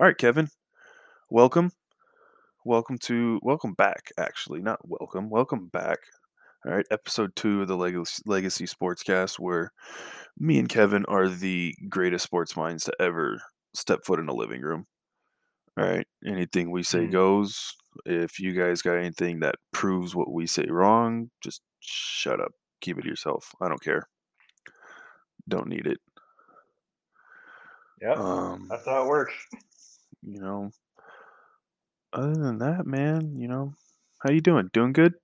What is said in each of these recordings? All right, Kevin, welcome back. All right, episode 2 of the Legacy Sportscast, where me and Kevin are the greatest sports minds to ever step foot in a living room. All right, anything we say goes. If you guys got anything that proves what we say wrong, just shut up. Keep it to yourself. I don't care. Don't need it. Yeah, that's how it works. You know, other than that, man, you know, how you doing? Doing good?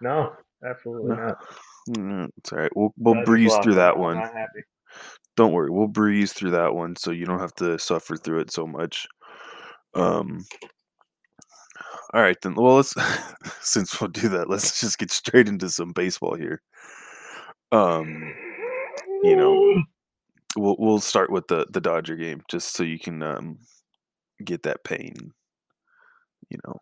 No, absolutely not. No, it's all right. We'll breeze through that one. I'm not happy. Don't worry. We'll breeze through that one so you don't have to suffer through it so much. All right, then. Well, let's since we'll do that, let's just get straight into some baseball here. You know, we'll start with the Dodger game just so you can get that pain, you know,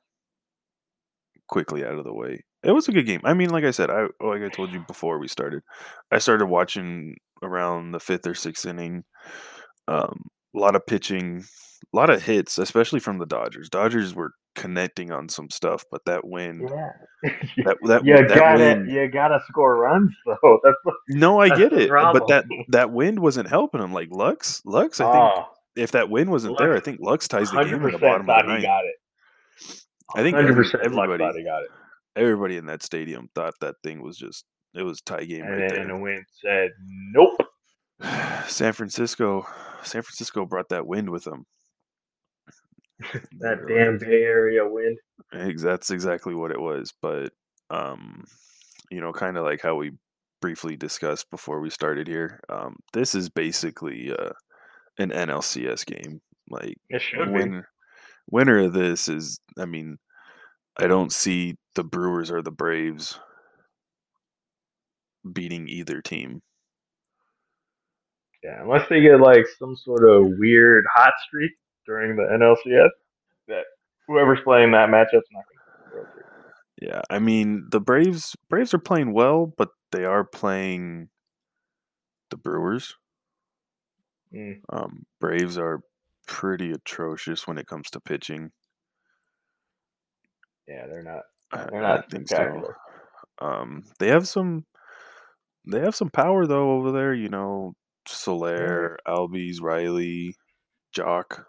quickly out of the way. It was a good game. I mean, like I said, I told you before we started, I started watching around the 5th or 6th inning. A lot of pitching, a lot of hits, especially from the Dodgers. Dodgers were connecting on some stuff, but that win, you gotta score runs though. But that wind wasn't helping him. Like Lux, I think if that wind wasn't there, I think Lux ties the game at the bottom of the ninth. Got it. I think 100% everybody got it. Everybody in that stadium thought that thing was just, it was tie game right there. And the wind said, nope. San Francisco brought that wind with them. That damn Bay Area wind. That's exactly what it was. But, you know, kind of like how we briefly discussed before we started here, this is basically an NLCS game. Like, it should be. Winner of this is, I mean, I don't see the Brewers or the Braves beating either team. Yeah, unless they get like some sort of weird hot streak during the NLCS, that whoever's playing that matchup's not going to be good. Yeah, I mean, the Braves are playing well, but they are playing the Brewers. Mm. Braves are pretty atrocious when it comes to pitching. Yeah, they're not spectacular. So. They have some power though over there, you know, Soler, Albies, Riley, Jock.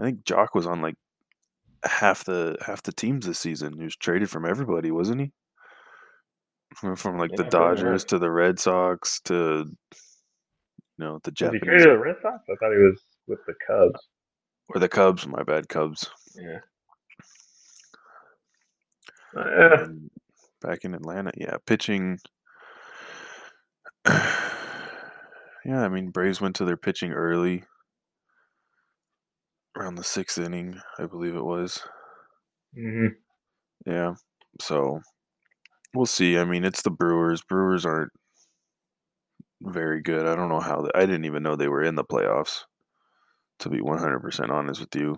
I think Jock was on like half the teams this season. He was traded from everybody, wasn't he? From like the Dodgers to the Red Sox to the Japanese. Did he trade to the Red Sox? I thought he was with the Cubs. Or the Cubs, my bad, Cubs. Yeah. Back in Atlanta, yeah, pitching. Yeah, I mean, Braves went to their pitching early, around the 6th inning, I believe it was. Mm-hmm. Yeah, so we'll see. I mean, it's the Brewers. Brewers aren't very good. I don't know how. I didn't even know they were in the playoffs, to be 100% honest with you.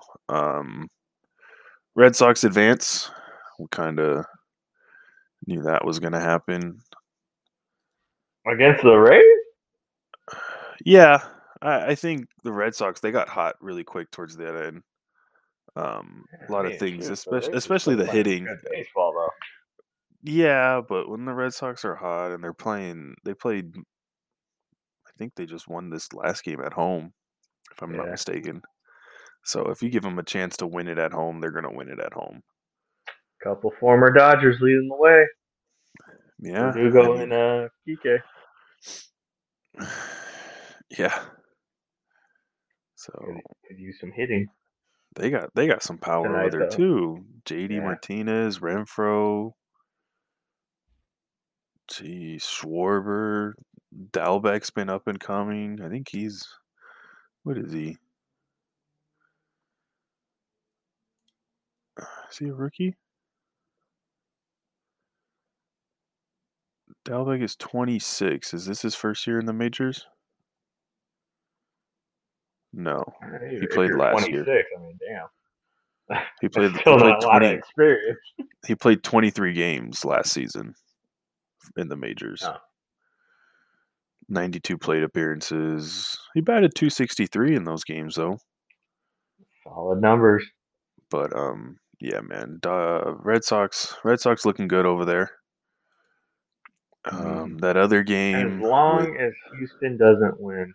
Red Sox advance. We kind of knew that was going to happen. Against the Rays? Yeah, I think the Red Sox, they got hot really quick towards that end. A lot of things, especially the hitting. Good baseball, though. Yeah, but when the Red Sox are hot and they're playing, I think they just won this last game at home, if I'm not mistaken. So if you give them a chance to win it at home, they're going to win it at home. Couple former Dodgers leading the way. Yeah. Dugo and Kike. Yeah. So could use some hitting. They got some power tonight, over there too. JD Martinez, Renfroe, Schwarber, Dalbeck's been up and coming. I think he's what is he? Is he a rookie? Dalbeck is 26. Is this his first year in the majors? No, he played last year. I mean, damn. He played 23 games last season in the majors. Oh. 92 plate appearances. He batted .263 in those games, though. Solid numbers. But yeah, man. Red Sox looking good over there. That other game. As long as Houston doesn't win,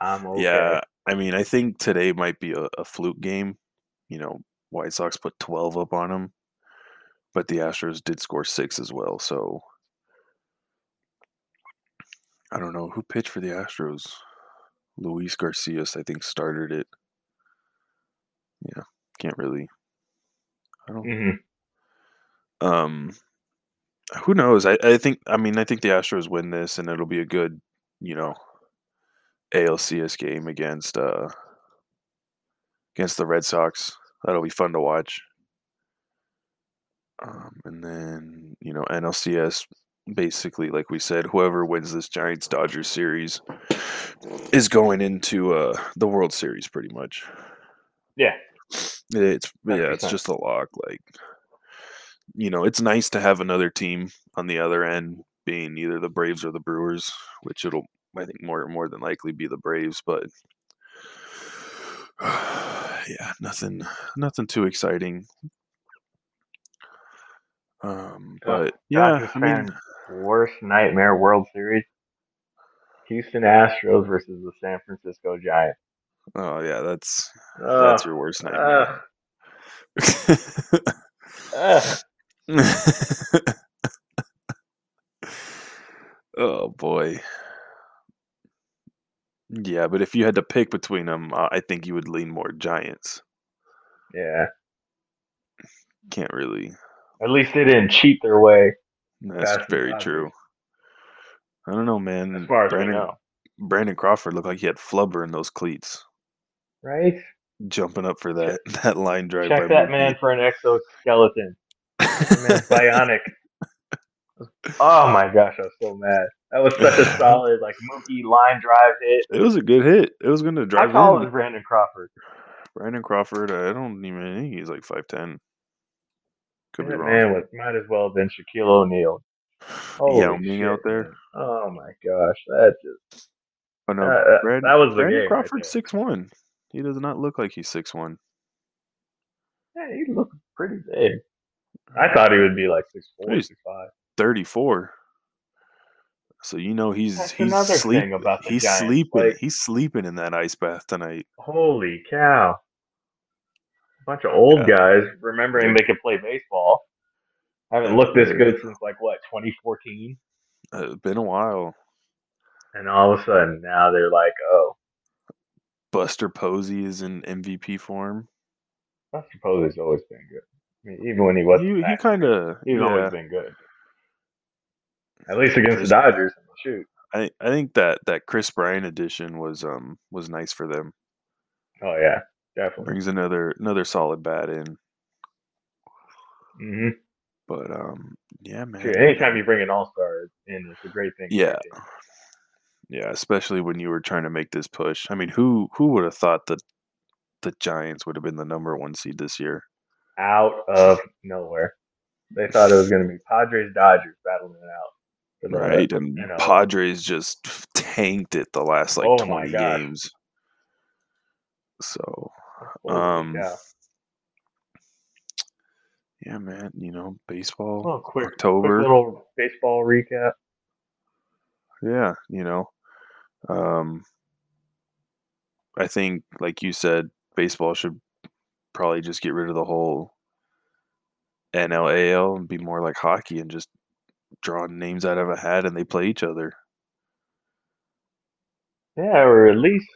I'm okay. Yeah, I mean, I think today might be a fluke game. You know, White Sox put 12 up on them, but the Astros did score 6 as well. So I don't know who pitched for the Astros. Luis Garcia, I think, started it. Yeah, can't really. I don't. Mm-hmm. Who knows? I think the Astros win this, and it'll be a good, you know, ALCS game against the Red Sox. That'll be fun to watch. And then, you know, NLCS, basically, like we said, whoever wins this Giants-Dodgers series is going into the World Series, pretty much. Yeah. It's just a lock, like. You know, it's nice to have another team on the other end being either the Braves or the Brewers, which it'll, I think, more than likely be the Braves. But, yeah, nothing too exciting. But, yeah, I mean. Worst nightmare World Series. Houston Astros versus the San Francisco Giants. Oh, yeah, that's your worst nightmare. Oh boy, yeah. But if you had to pick between them, I think you would lean more Giants. Yeah, can't really. At least they didn't cheat their way. That's very true. I don't know, man. As far as we know, Brandon Crawford looked like he had flubber in those cleats. Right. Jumping up for that line drive. Check that man for an exoskeleton. Bionic. Oh my gosh, I was so mad. That was such a solid, like, Mookie line drive hit. It was a good hit. It was going to drive. I call him Brandon Crawford. Brandon Crawford. I don't even think he's like 5'10". Could be wrong. Man, might as well have been Shaquille O'Neal. Yao Ming out there. Oh my gosh, that just. Oh no, that was the Brandon game Crawford, 6'1". Right. He does not look like he's 6'1". Yeah, he looked pretty big. I thought he would be like 6'4", 6'5". 34. So you know he's sleeping. He's Giants. Sleeping. Like, he's sleeping in that ice bath tonight. Holy cow! A bunch of old guys remembering they could play baseball. I haven't looked this good since like what 2014. It's been a while. And all of a sudden now they're like, oh, Buster Posey is in MVP form. Buster Posey's always been good. I mean, even when he wasn't, he's always been good. At least against the Dodgers. Shoot, I think that Chris Bryant addition was nice for them. Oh yeah, definitely brings another solid bat in. Mm-hmm. But yeah, man. Dude, anytime you bring an all-star in, it's a great thing. Yeah, yeah, especially when you were trying to make this push. I mean, who would have thought that the Giants would have been the number one seed this year? Out of nowhere. They thought it was going to be Padres-Dodgers battling it out. Right, and Padres just tanked it the last, like, 20 games. So, yeah, man, you know, baseball, October. Quick little baseball recap. Yeah, you know, I think, like you said, baseball should probably just get rid of the whole NLAL and be more like hockey and just draw names out of a hat and they play each other. Yeah, or at least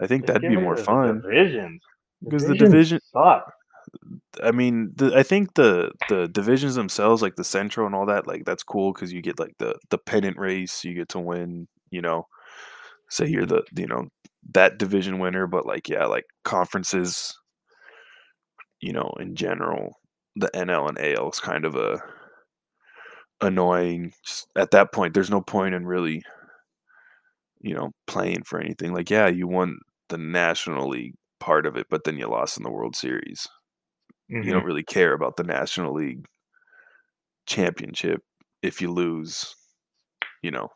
I think that'd be more fun. Divisions, because the division suck. I mean, I think the divisions themselves, like the Central and all that, like that's cool because you get like the pennant race, you get to win. You know, say you're the that division winner, but like conferences. You know, in general, the NL and AL is kind of a annoying. Just at that point, there's no point in really, you know, playing for anything. Like, yeah, you won the National League part of it, but then you lost in the World Series. Mm-hmm. You don't really care about the National League championship if you lose, you know,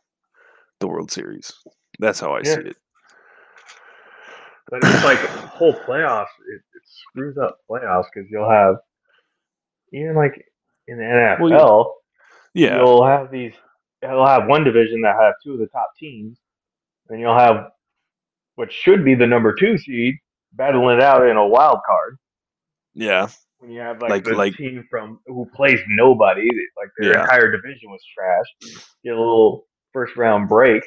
the World Series. That's how I see it. But it's like the whole playoffs, it screws up playoffs because you'll have, even like in the NFL, you'll have these, you'll have one division that have two of the top teams, and you'll have what should be the number two seed battling it out in a wild card. Yeah. When you have like the team from who plays nobody, like their entire division was trash, get a little first round break.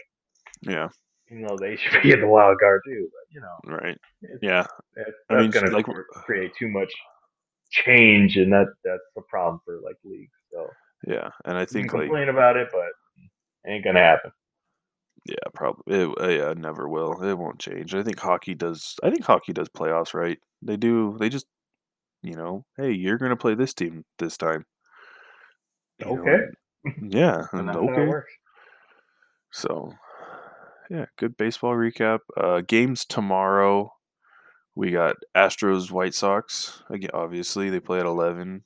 Yeah. You know, they should be in the wild card too, but you know. Right. Yeah. That's going to create too much change, and that's a problem for like leagues. So yeah, and I think you can complain about it, but it ain't going to happen. Yeah, probably. It never will. It won't change. I think hockey does playoffs, right? They do. They just, you know, hey, you're going to play this team this time. You know? Yeah. And that's how it works. So, yeah, good baseball recap. Games tomorrow. We got Astros, White Sox. Again, obviously, they play at 11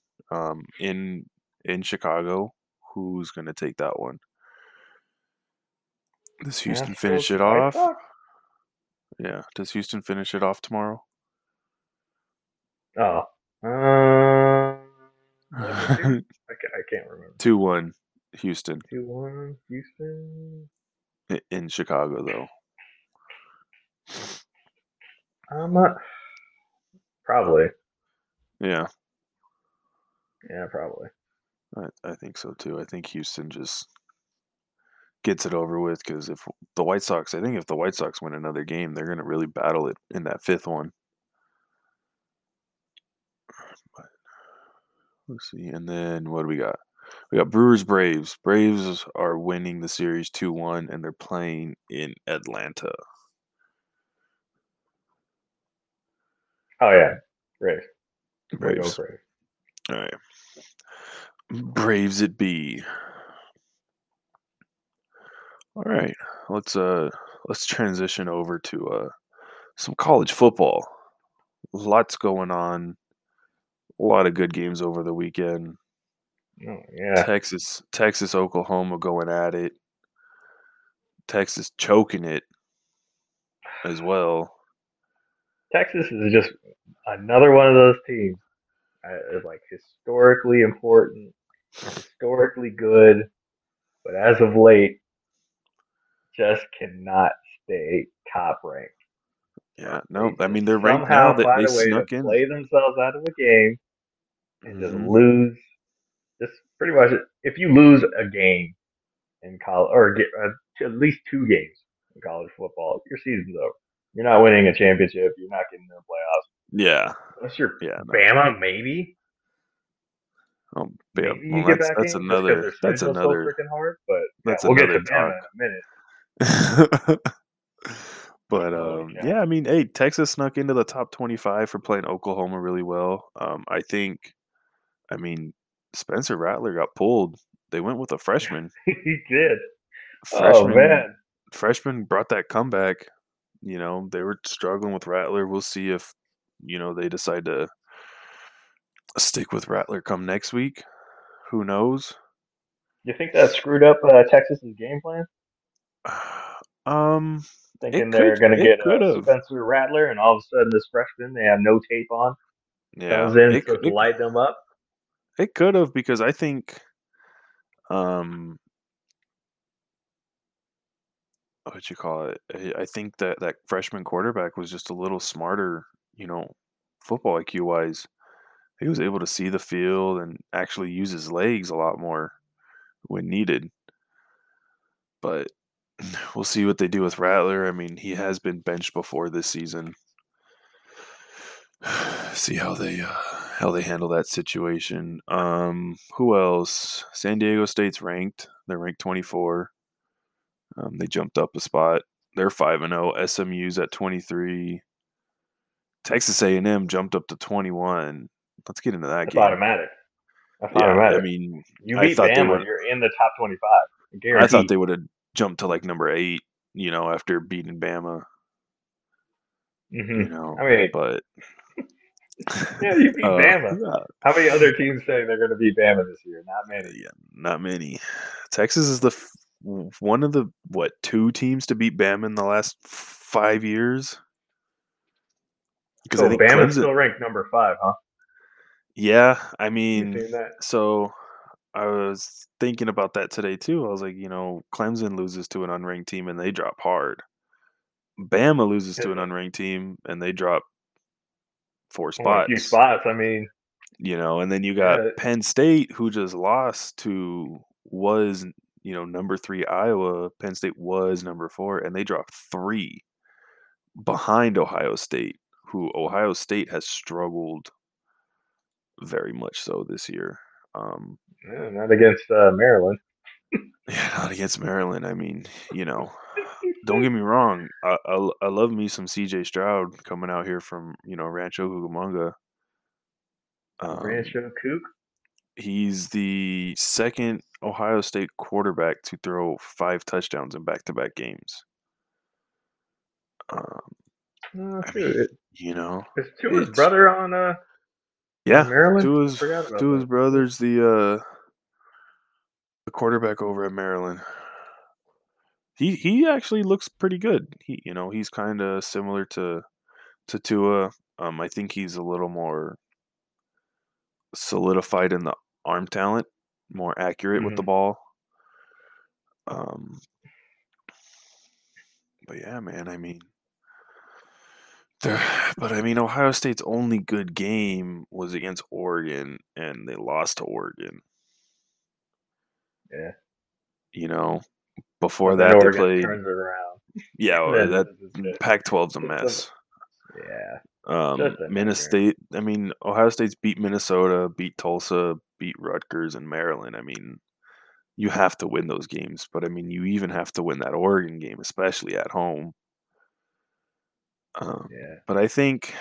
in Chicago. Who's going to take that one? Does Houston finish it off? Yeah. Does Houston finish it off tomorrow? Oh. I can't remember. 2-1 Houston. 2-1 Houston. In Chicago, though. Probably. Yeah. Yeah, probably. I think so, too. I think Houston just gets it over with, because if the White Sox win another game, they're going to really battle it in that fifth one. But let's see. And then what do we got? We got Brewers, Braves. Braves are winning the series 2-1, and they're playing in Atlanta. Oh, yeah. Braves. We'll go Braves. All right. Braves it be. All right. Let's transition over to some college football. Lots going on. A lot of good games over the weekend. Oh, yeah. Texas, Oklahoma going at it. Texas choking it as well. Texas is just another one of those teams. Like historically important, historically good, but as of late, just cannot stay top ranked. Yeah, no. I mean, they're ranked now that they snuck in. Play themselves out of a game and just lose. Just pretty much, if you lose a game in college, or get at least two games in college football, your season's over. You're not winning a championship. You're not getting in the playoffs. Yeah. Unless you're Bama, maybe. Oh, Bama. Well, that's another. That's another. So freaking hard, but that's we'll another get to Bama in a minute. But I mean, hey, Texas snuck into the top 25 for playing Oklahoma really well. Spencer Rattler got pulled. They went with a freshman. He did. Oh, man. Freshman brought that comeback. You know, they were struggling with Rattler. We'll see if, you know, they decide to stick with Rattler come next week. Who knows? You think that screwed up Texas' game plan? Thinking they're going to get Spencer Rattler, and all of a sudden this freshman, they have no tape on. Yeah. Comes in to light them up. It could have, because I think I think that freshman quarterback was just a little smarter, you know, football IQ-wise. He was able to see the field and actually use his legs a lot more when needed. But we'll see what they do with Rattler. I mean, he has been benched before this season. See how they handle that situation. Who else? San Diego State's ranked. They're ranked 24. They jumped up a spot. They're 5-0. SMU's at 23. Texas A&M jumped up to 21. Let's get into that game. Automatic. That's automatic. I mean, you beat Bama, you're in the top 25. Guaranteed. I thought they would have jumped to like number 8. You know, after beating Bama. Mm-hmm. You know, I mean, but. Yeah, you beat Bama. Yeah. How many other teams say they're going to beat Bama this year? Not many. Yeah, not many. Texas is one of the two teams to beat Bama in the last 5 years? So Bama's still ranked number 5, huh? Yeah, I mean, so I was thinking about that today too. I was like, you know, Clemson loses to an unranked team and they drop hard. Bama loses to an unranked team and they drop 4 spots. Only a few spots, I mean. You know, and then you got Penn State, who just lost to number 3 Iowa. Penn State was number 4, and they dropped 3 behind Ohio State, who Ohio State has struggled very much so this year. Not against Maryland. Yeah, not against Maryland. I mean, you know, don't get me wrong. I love me some C.J. Stroud coming out here from, you know, Rancho Cucamonga. Rancho Cuc? He's the second Ohio State quarterback to throw 5 touchdowns in back-to-back games. Is Tua's brother on Maryland? Tua's brother's the quarterback over at Maryland. He actually looks pretty good. He's kind of similar to Tua. I think he's a little more solidified in the arm talent, more accurate with the ball. But yeah, man, I mean, Ohio State's only good game was against Oregon, and they lost to Oregon. Yeah. You know, before that Oregon they played. Turns it around. Yeah, that Pac-12's a mess. Yeah. Minnesota. I mean, Ohio State's beat Minnesota, beat Tulsa, beat Rutgers, and Maryland. I mean, you have to win those games, but I mean, you even have to win that Oregon game, especially at home. But I think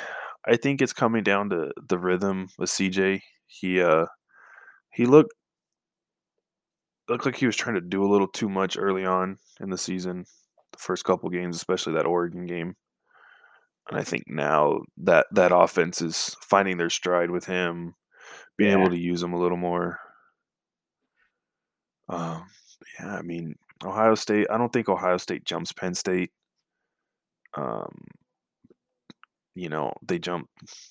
it's coming down to the rhythm with CJ. He looked like he was trying to do a little too much early on in the season, the first couple games, especially that Oregon game. And I think now that offense is finding their stride with him, being able to use him a little more. I mean, Ohio State, I don't think Ohio State jumps Penn State. They jumped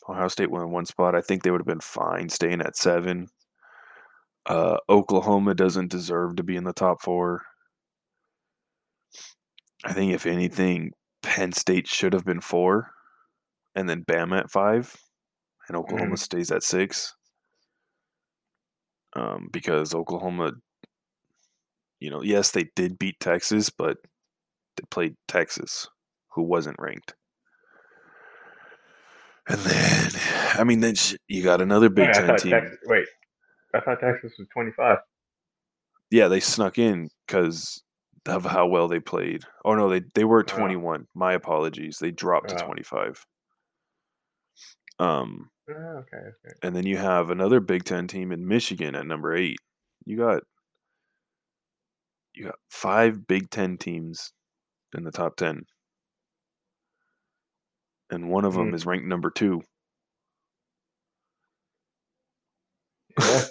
Ohio State went in 1 spot. I think they would have been fine staying at 7. Oklahoma doesn't deserve to be in the top 4. I think if anything, Penn State should have been 4, and then Bama at 5, and Oklahoma stays at 6. Because Oklahoma, yes, they did beat Texas, but they played Texas, who wasn't ranked. And then, I mean, then you got another Big Ten team. I thought Texas was 25. Yeah, they snuck in because of how well they played. Oh, no, they were 21. My apologies. They dropped to 25. Okay. And then you have another Big Ten team in Michigan at number 8. You got 5 Big Ten teams in the top 10. And one of them is ranked number 2. Yeah.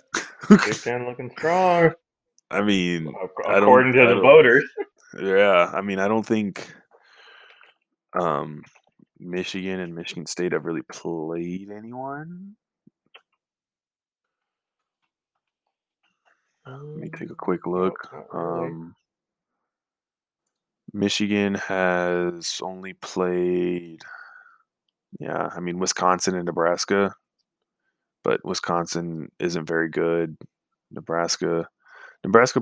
Big Ten looking strong. I mean, according to the voters. Yeah, I mean, I don't think Michigan and Michigan State have really played anyone. Let me take a quick look. Michigan has only played, Wisconsin and Nebraska, but Wisconsin isn't very good. Nebraska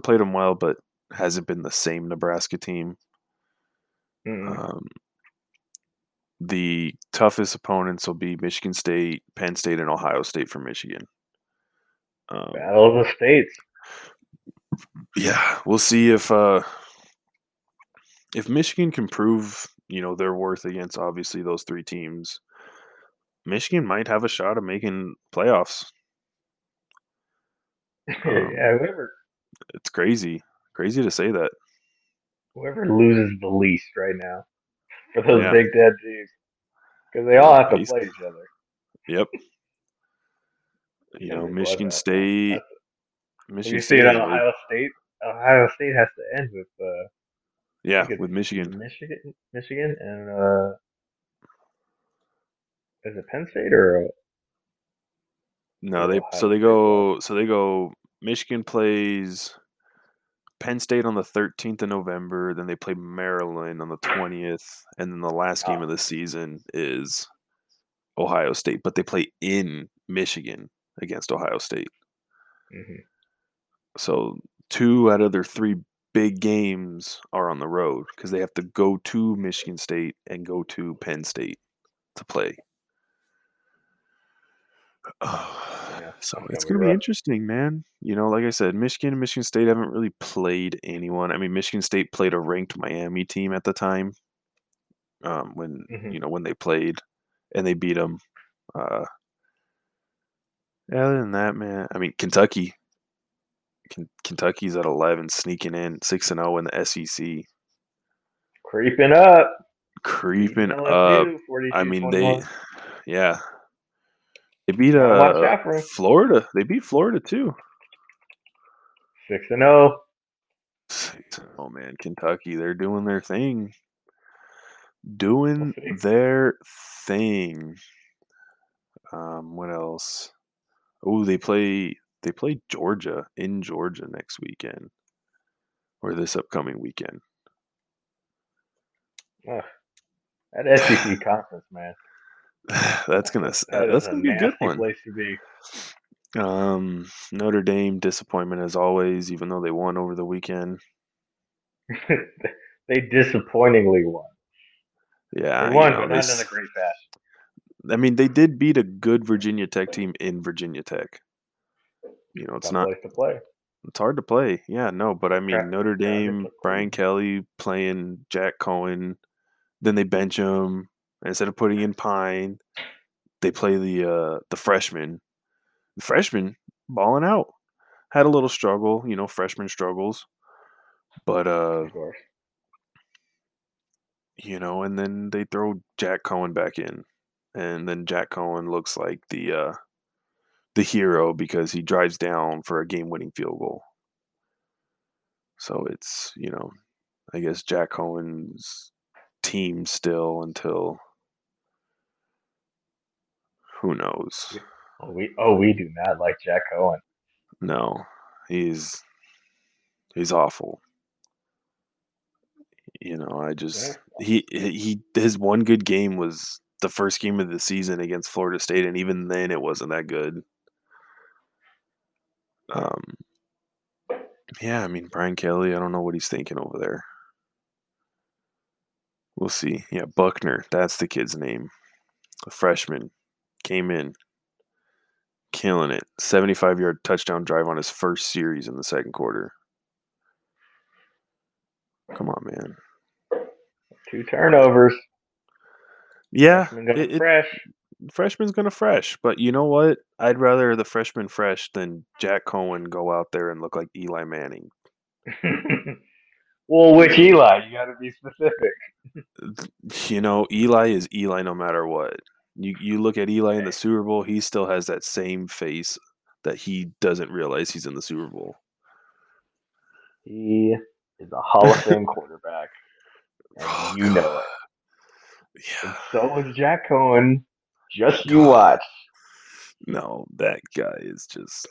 played them well, but hasn't been the same Nebraska team. The toughest opponents will be Michigan State, Penn State, and Ohio State for Michigan. Battle of the States. Yeah, we'll see if Michigan can prove their worth against obviously those 3 teams. Michigan might have a shot at making playoffs. Whoever. It's crazy to say that. Whoever loses the least right now for those Big Ten teams, because they all have to play each other. Yep. Michigan State. Michigan State. You see it on Ohio State. Ohio State has to end with. With Michigan. Michigan, and Is it Penn State or? No, they so they go. Michigan plays Penn State on the 13th of November. Then they play Maryland on the 20th, and then the last game of the season is Ohio State. But they play in Michigan against Ohio State. Mm-hmm. So 2 out of their 3 big games are on the road because they have to go to Michigan State and go to Penn State to play. So it's going to be interesting, man. You know, like I said, Michigan and Michigan State haven't really played anyone. I mean, Michigan State played a ranked Miami team at the time when you know, when they played, and they beat them. Other than that, man, I mean, Kentucky. Kentucky's at 11, sneaking in 6-0 in the SEC. Creeping up. 42, I mean, 21. They beat Florida. They beat Florida too. 6-0. 6-0, man. Kentucky, they're doing their thing. What else? Oh, they play Georgia in Georgia next weekend. Or this upcoming weekend. Ugh. That SEC conference, man. That's gonna be a good one. Place to be. Notre Dame, disappointment as always, even though they won over the weekend. They disappointingly won. Yeah, they won, but not in a great fashion. I mean, they did beat a good Virginia Tech team in Virginia Tech. You know, it's not hard to play. It's hard to play. Yeah, no, but I mean, Notre Dame, Brian Kelly playing Jack Cohen, then they bench him. Instead of putting in Pine, they play the freshman. The freshman balling out. Had a little struggle, you know, freshman struggles. But, you know, and then they throw Jack Cohen back in. And then Jack Cohen looks like the hero because he drives down for a game-winning field goal. So it's, you know, I guess Jack Cohen's team still until... Who knows? We do not like Jack Cohen. No, he's awful. You know, I just his one good game was the first game of the season against Florida State, and even then it wasn't that good. Yeah, I mean, Brian Kelly, I don't know what he's thinking over there. We'll see. Yeah, Buckner, that's the kid's name, a freshman. Came in, killing it. 75-yard touchdown drive on his first series in the second quarter. Come on, man. 2 turnovers. Yeah. Freshman's going to fresh. But you know what? I'd rather the freshman fresh than Jack Cohen go out there and look like Eli Manning. Well, which Eli? You got to be specific. You know, Eli is Eli no matter what. You look at Eli in the Super Bowl, he still has that same face that he doesn't realize he's in the Super Bowl. He is a Hall of Fame quarterback. You know it. Yeah. And so is Jack Cohen. Just you watch. No, that guy is just...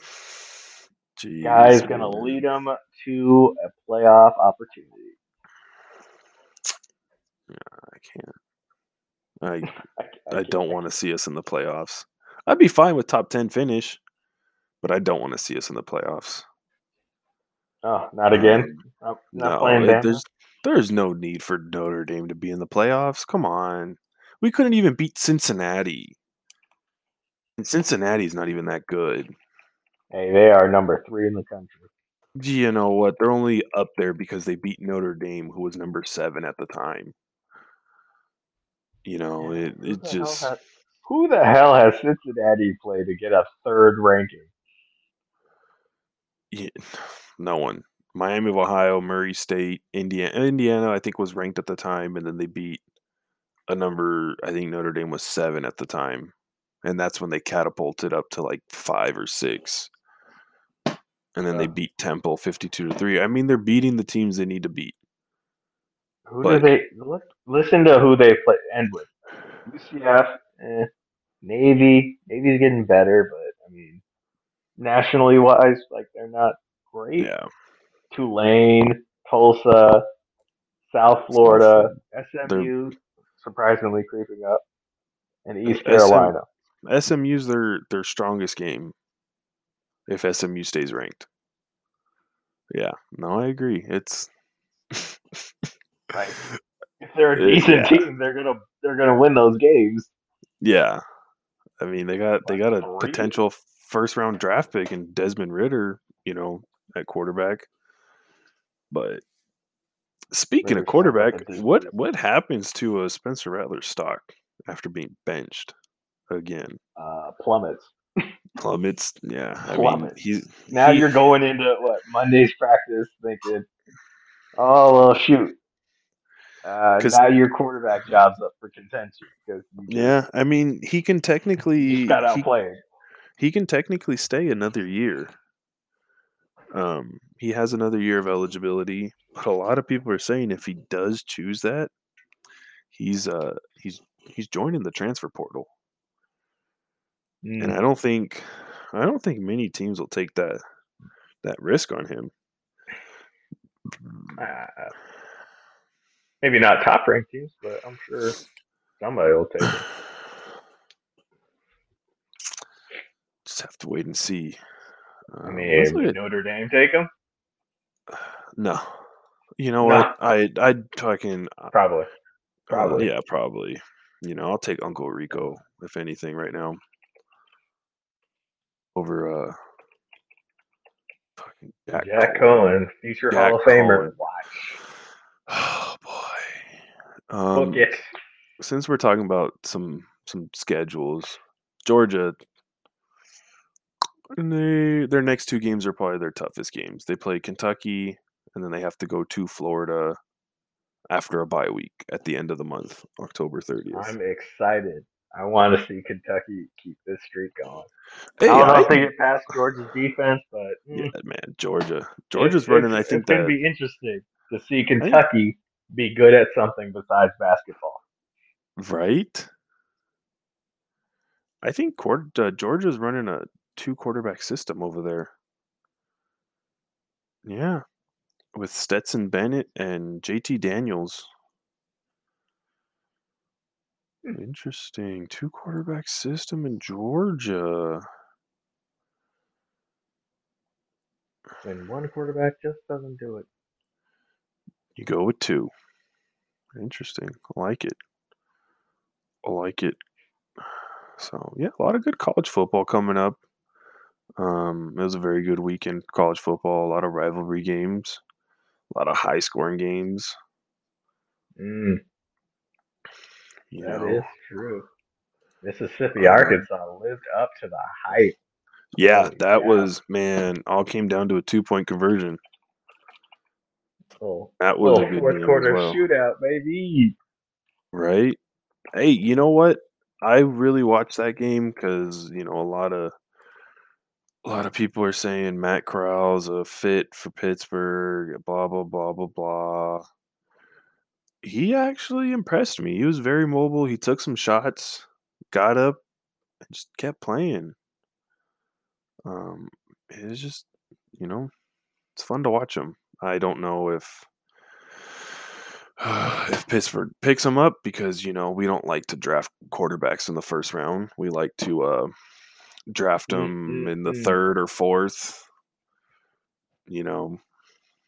Jeez, guy's going to lead him to a playoff opportunity. Yeah, I can't. I don't want to see us in the playoffs. I'd be fine with top 10 finish, but I don't want to see us in the playoffs. Oh, not again? Not playing that. There's no need for Notre Dame to be in the playoffs. Come on. We couldn't even beat Cincinnati. And Cincinnati's not even that good. Hey, they are number 3 in the country. You know what? They're only up there because they beat Notre Dame, who was number 7 at the time. You know, who the hell has Cincinnati play to get a 3rd ranking? Yeah, no one. Miami of Ohio, Murray State, Indiana. Indiana, I think, was ranked at the time, and then they beat a number. I think Notre Dame was 7 at the time, and that's when they catapulted up to like 5 or 6. And then they beat Temple 52-3. I mean, they're beating the teams they need to beat. Listen to who they play, end with. UCF, Navy. Navy's getting better, but I mean, nationally wise, like they're not great. Yeah. Tulane, Tulsa, South Florida, SMU, surprisingly creeping up, and East Carolina. SMU's their strongest game if SMU stays ranked. Yeah, no, I agree. It's like, if they're a decent team, they're gonna win those games. Yeah, I mean they got a potential first round draft pick in Desmond Ridder, you know, at quarterback. But speaking of quarterback, what happens to Spencer Rattler's stock after being benched again? Plummets. Plummets, yeah. Plummets. I mean, you're going into Monday's practice thinking, oh well, shoot. Now your quarterback job's up for contention. I mean, he can technically got outplayed. He can technically stay another year. He has another year of eligibility, but a lot of people are saying if he does choose that, he's joining the transfer portal. And I don't think many teams will take that risk on him. Maybe not top ranked teams, but I'm sure somebody will take it. Just have to wait and see. I mean, would Notre Dame take him? No. You know what? Probably. Yeah, probably. You know, I'll take Uncle Rico, if anything, right now. Over fucking Jack Cohen, future Jack Hall of Famer. Watch. Oh boy. Okay. Since we're talking about some schedules, Georgia, their next two games are probably their toughest games. They play Kentucky, and then they have to go to Florida after a bye week at the end of the month, October 30th. I'm excited. I want to see Kentucky keep this streak going. Hey, I don't think it passed Georgia's defense, but yeah, man, Georgia's running. I think it's going to be interesting to see Kentucky be good at something besides basketball. Right? I think Georgia's running a two-quarterback system over there. Yeah. With Stetson Bennett and JT Daniels. Interesting. Two-quarterback system in Georgia. And one quarterback just doesn't do it. You go with two. Interesting. I like it. So, yeah, a lot of good college football coming up. It was a very good weekend, college football. A lot of rivalry games. A lot of high-scoring games. That is true. Mississippi, Arkansas lived up to the hype. Yeah, that was, man, all came down to a two-point conversion. That was a good fourth quarter shootout, baby. Right? Hey, you know what? I really watched that game because, you know, a lot of people are saying Matt Corral's a fit for Pittsburgh, blah, blah, blah, blah, blah. He actually impressed me. He was very mobile. He took some shots, got up, and just kept playing. It was just, you know, it's fun to watch him. I don't know if Pittsburgh picks him up because, you know, we don't like to draft quarterbacks in the first round. We like to draft them in the third or fourth, you know.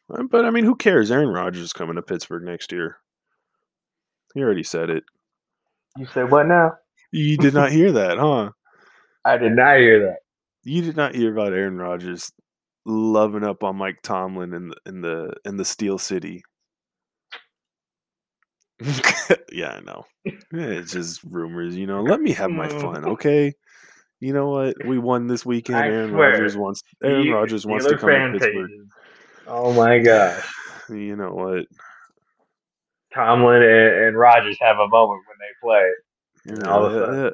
But, I mean, who cares? Aaron Rodgers is coming to Pittsburgh next year. He already said it. You said what now? You did not hear that, huh? I did not hear that. You did not hear about Aaron Rodgers loving up on Mike Tomlin in the Steel City. Yeah, I know. It's just rumors, you know. Let me have my fun, okay? You know what? We won this weekend. Aaron Rodgers wants to come to Pittsburgh. Pages. Oh my gosh. You know what? Tomlin and Rodgers have a moment when they play. You know, all of a sudden,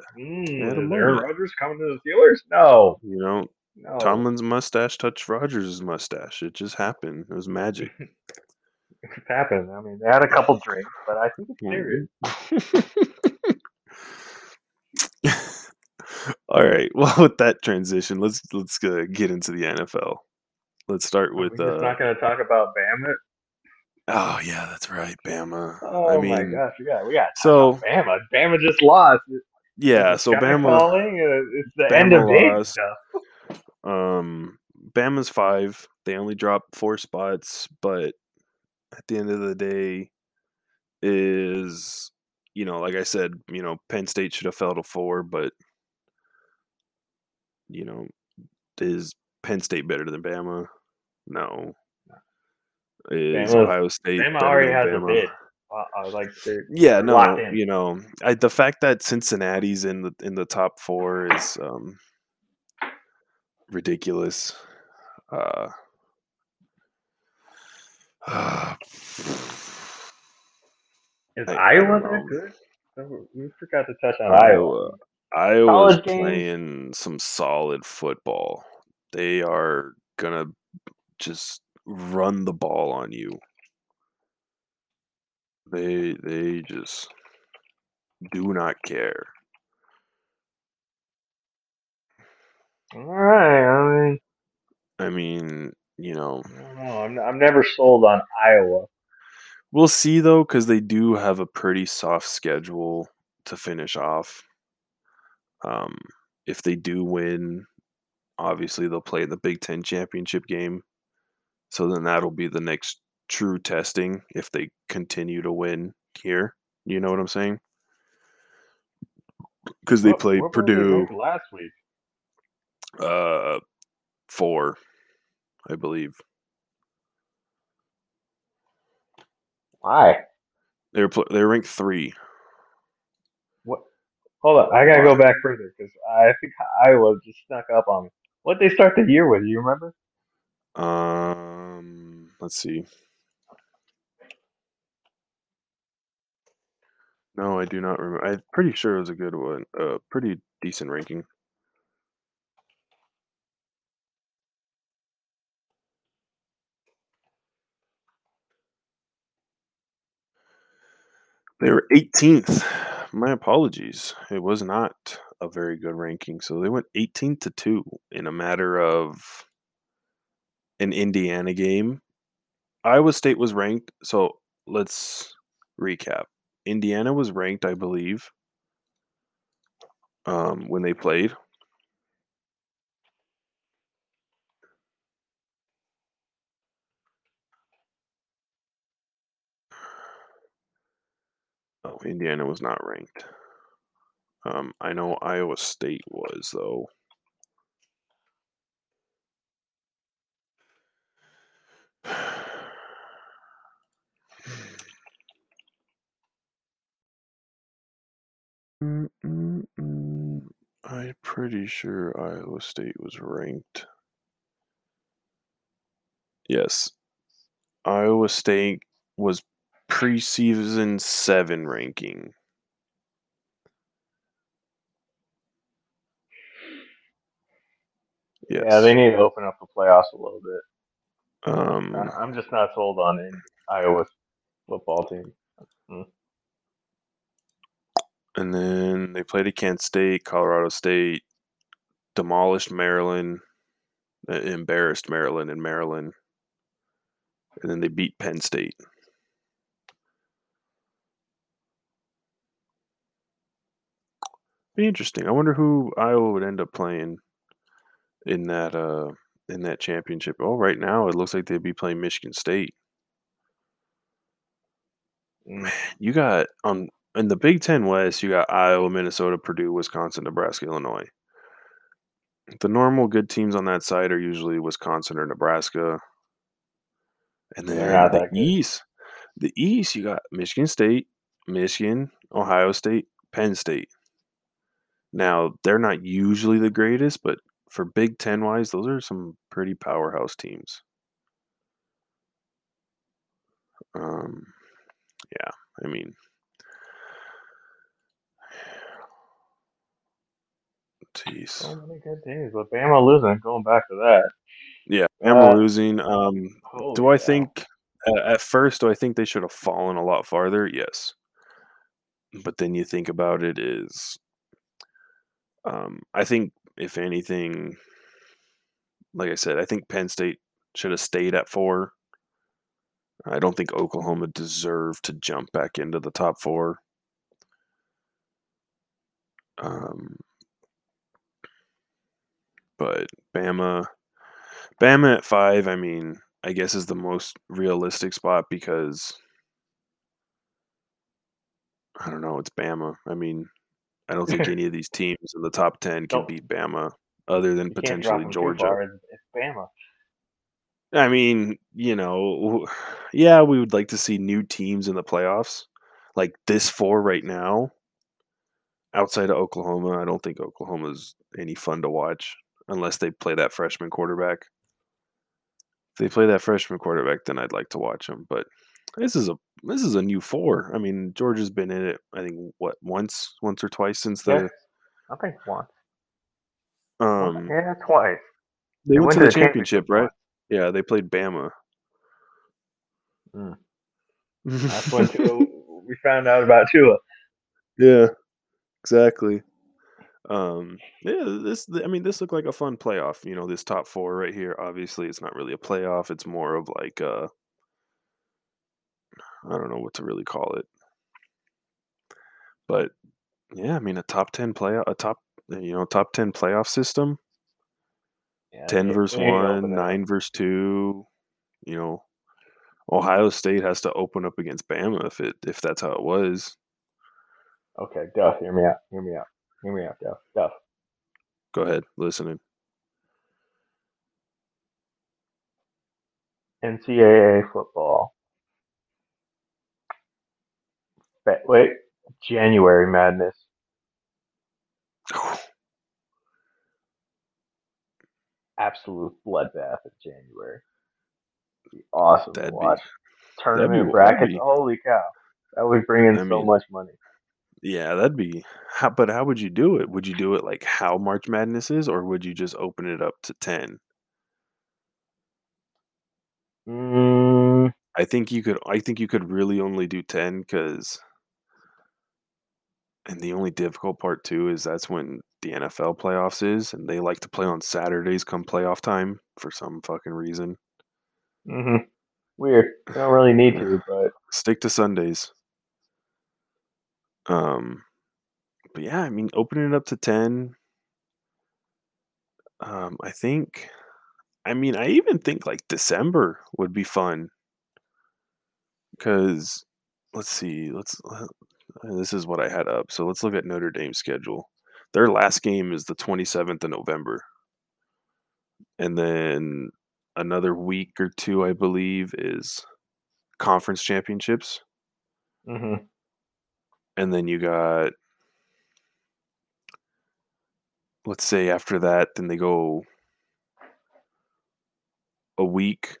Aaron Rodgers coming to the Steelers? No. You know. No. Tomlin's mustache touched Rodgers' mustache. It just happened. It was magic. It happened. I mean, they had a couple drinks, but I think it's serious. All right. Well, with that transition, let's get into the NFL. Let's start with. We're not going to talk about Bama. Oh yeah, that's right, Bama. My gosh, we got so Bama. Bama just lost. Yeah, so Bama. Falling. It's the Bama end of day stuff. Bama's 5. They only dropped 4 spots, but at the end of the day, like I said, Penn State should have fell to 4, but is Penn State better than Bama? No. Is Bama, Ohio State? Bama already has Bama? A bid. The fact that Cincinnati's in the top 4 is ridiculous. Is Iowa that good? We forgot to touch on Iowa. Iowa's playing some solid football. They are gonna just run the ball on you. They just do not care. All right. I mean, I'm never sold on Iowa. We'll see, though, because they do have a pretty soft schedule to finish off. If they do win, obviously they'll play in the Big Ten championship game. So then that'll be the next true testing if they continue to win here. You know what I'm saying? Because they play Purdue last week. 4, I believe. Why? They're ranked 3. What? Hold on, I gotta go back further because I think Iowa just snuck up on me. What did they start the year with? You remember? Let's see. No, I do not remember. I'm pretty sure it was a good one. Pretty decent ranking. They were 18th. My apologies. It was not a very good ranking. So they went 18-2 in a matter of an Indiana game. Iowa State was ranked. So let's recap. Indiana was ranked, I believe, when they played. Oh, Indiana was not ranked. I know Iowa State was, though. I'm pretty sure Iowa State was ranked. Yes. Iowa State was preseason 7 ranking. Yes. Yeah, they need to open up the playoffs a little bit. I'm just not sold on an Iowa football team. And then they played at Kent State, Colorado State, demolished Maryland, embarrassed Maryland in Maryland, and then they beat Penn State. Be interesting. I wonder who Iowa would end up playing in that championship. Oh, right now it looks like they'd be playing Michigan State. Man, you got in the Big Ten West, you got Iowa, Minnesota, Purdue, Wisconsin, Nebraska, Illinois. The normal good teams on that side are usually Wisconsin or Nebraska. And then the East, you got Michigan State, Michigan, Ohio State, Penn State. Now, they're not usually the greatest, but for Big Ten-wise, those are some pretty powerhouse teams. Yeah, I mean, jeez. So many good teams, but Bama losing, going back to that. Yeah, Bama losing. Do I think they should have fallen a lot farther? Yes. But then you think about it is I think, if anything, like I said, I think Penn State should have stayed at 4. I don't think Oklahoma deserved to jump back into the top 4. But Bama at 5, I mean, I guess is the most realistic spot because, I don't know, it's Bama. I mean, I don't think any of these teams in the top 10 can beat Bama other than potentially Georgia. It's Bama. I mean, you know, yeah, we would like to see new teams in the playoffs. Like this 4 right now, outside of Oklahoma, I don't think Oklahoma's any fun to watch unless they play that freshman quarterback. If they play that freshman quarterback, then I'd like to watch them. But this is a new 4. I mean, Georgia's been in it, I think, what, once or twice since the. Yeah, I think once. Yeah, twice. They went to the championship, right? Yeah, they played Bama. Mm. That's when we found out about Tua. Yeah, exactly. This looked like a fun playoff. You know, this top 4 right here. Obviously, it's not really a playoff. It's more of like a, I don't know what to really call it. But yeah, I mean, a top 10 playoff system. Yeah, 10 versus 1, 9 versus 2. You know, Ohio State has to open up against Bama if that's how it was. Okay, Duff, hear me out, Duff. Go ahead, listening. NCAA football. Wait, January Madness. Absolute bloodbath of January. It'd be awesome to watch. Tournament brackets. Holy cow! That would bring in so much money. Yeah, that'd be. But how would you do it? Would you do it like how March Madness is, or would you just open it up to 10? I think you could. I think you could really only do 10 because. And the only difficult part, too, is that's when the NFL playoffs is, and they like to play on Saturdays come playoff time for some fucking reason. Mm-hmm. Weird. I don't really need to, but... Stick to Sundays. But yeah, I mean, opening it up to 10, I think... I mean, I even think, like, December would be fun. Because, let's see, this is what I had up. So let's look at Notre Dame's schedule. Their last game is the 27th of November. And then another week or two, I believe, is conference championships. Mm-hmm. And then you got, let's say after that, then they go a week.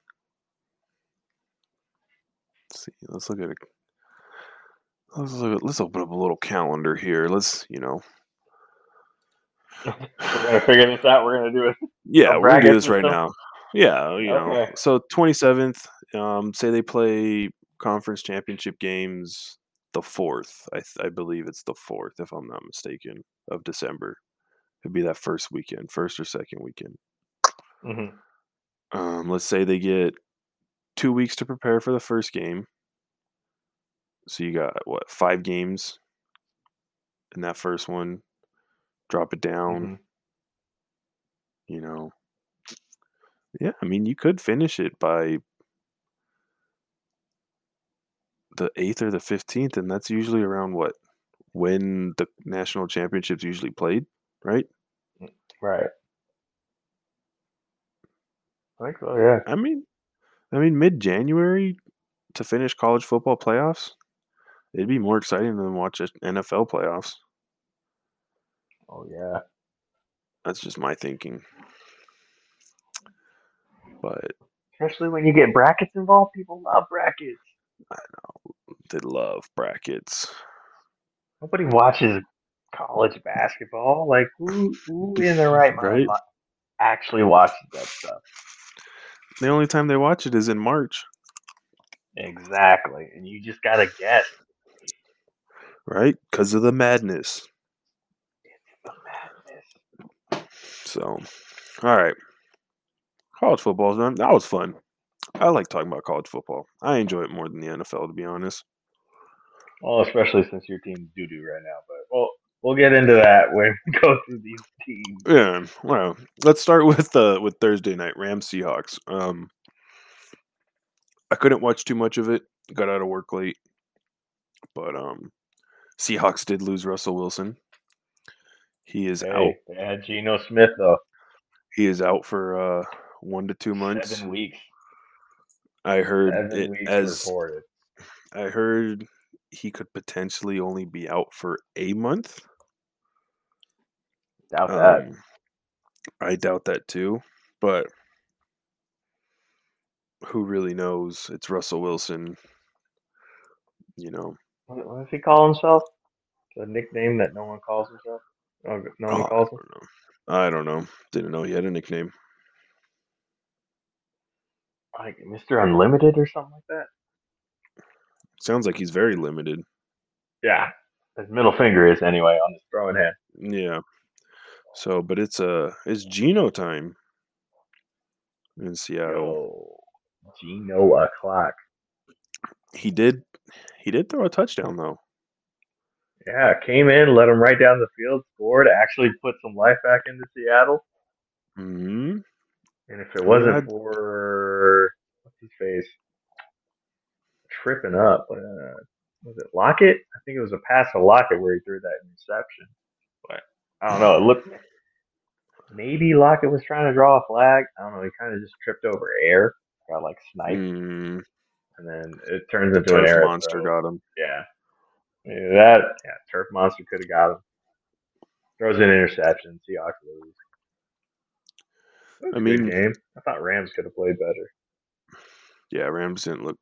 Let's see. Let's look at it. Let's open up a little calendar here. Let's, you know. We're going to figure this out. We're going to do it. Yeah, we're going to do this right now. Yeah, you know. Okay. So 27th, say they play conference championship games the 4th. I believe it's the 4th, if I'm not mistaken, of December. It'd be that first weekend, first or second weekend. Mm-hmm. Let's say they get 2 weeks to prepare for the first game. So you got, what, 5 games in that first one. Drop it down. Mm-hmm. You know. Yeah, I mean, you could finish it by the 8th or the 15th, and that's usually around, what, when the national championship's usually played, right? Right. I think so, yeah. I mean, mid-January to finish college football playoffs? It'd be more exciting than watch NFL playoffs. Oh, yeah. That's just my thinking. But especially when you get brackets involved, people love brackets. I know. They love brackets. Nobody watches college basketball. Like, who in their right mind actually watches that stuff? The only time they watch it is in March. Exactly. And you just got to guess. Right? Because of the madness. So, all right. College football's done. That was fun. I like talking about college football. I enjoy it more than the NFL, to be honest. Well, especially since your team's doo-doo right now. But we'll get into that when we go through these teams. Yeah. Well, let's start with Thursday night, Rams Seahawks. I couldn't watch too much of it. Got out of work late. But Seahawks did lose Russell Wilson. He is out. They had Geno Smith, though. He is out for 1 to 2 months. 7 weeks. I heard it as reported. I heard he could potentially only be out for a month. Doubt that. I doubt that too, but who really knows? It's Russell Wilson. You know. What does he call himself? The nickname that no one calls himself. No one calls him. I don't know. Didn't know he had a nickname. Like Mr. Unlimited or something like that? Sounds like he's very limited. Yeah. His middle finger is anyway on his throwing hand. Yeah. So, but it's Geno time in Seattle. Geno o'clock. He did throw a touchdown though. Yeah, came in, let him right down the field, scored, actually put some life back into Seattle. Mm-hmm. And if it wasn't for what's his face tripping up, was it Lockett? I think it was a pass to Lockett where he threw that interception. But I don't know. It looked maybe Lockett was trying to draw a flag. I don't know. He kind of just tripped over air, got like sniped, and then it turns into an air monster. Throw. Got him. Yeah, turf monster could have got him. Throws an interception. Seahawks lose. I mean, game. I thought Rams could have played better. Yeah, Rams didn't look.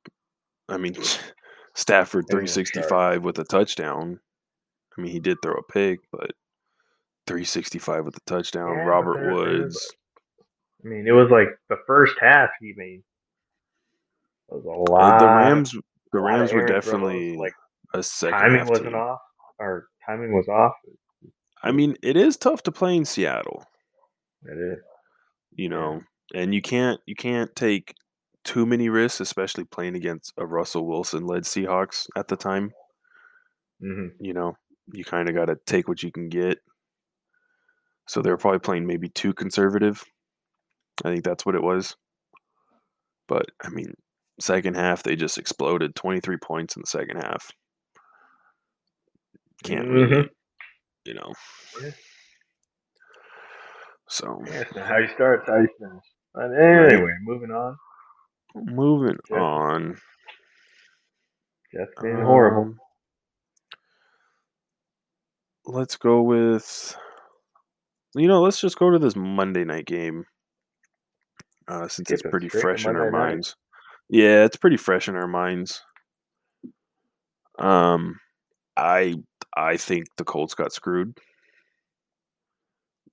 I mean, Stafford 365 with a touchdown. I mean, he did throw a pick, but 365 with a touchdown. Yeah, Robert Woods. I mean, it was like the first half. I mean, it was a lot. The Rams were definitely like a second. Timing was off. I mean, it is tough to play in Seattle. It is. You know, and you can't take too many risks, especially playing against a Russell Wilson-led Seahawks at the time. Mm-hmm. You know, you kind of got to take what you can get. So they're probably playing maybe too conservative. I think that's what it was. But, I mean, second half, they just exploded. 23 points in the second half. Can't really, you know. Yeah. So yeah, so how you start, it's how you finish. And anyway, moving on. Jets. Jets being horrible. Let's go with, let's just go to this Monday night game. Since it's pretty fresh in our minds. Yeah, it's pretty fresh in our minds. I think the Colts got screwed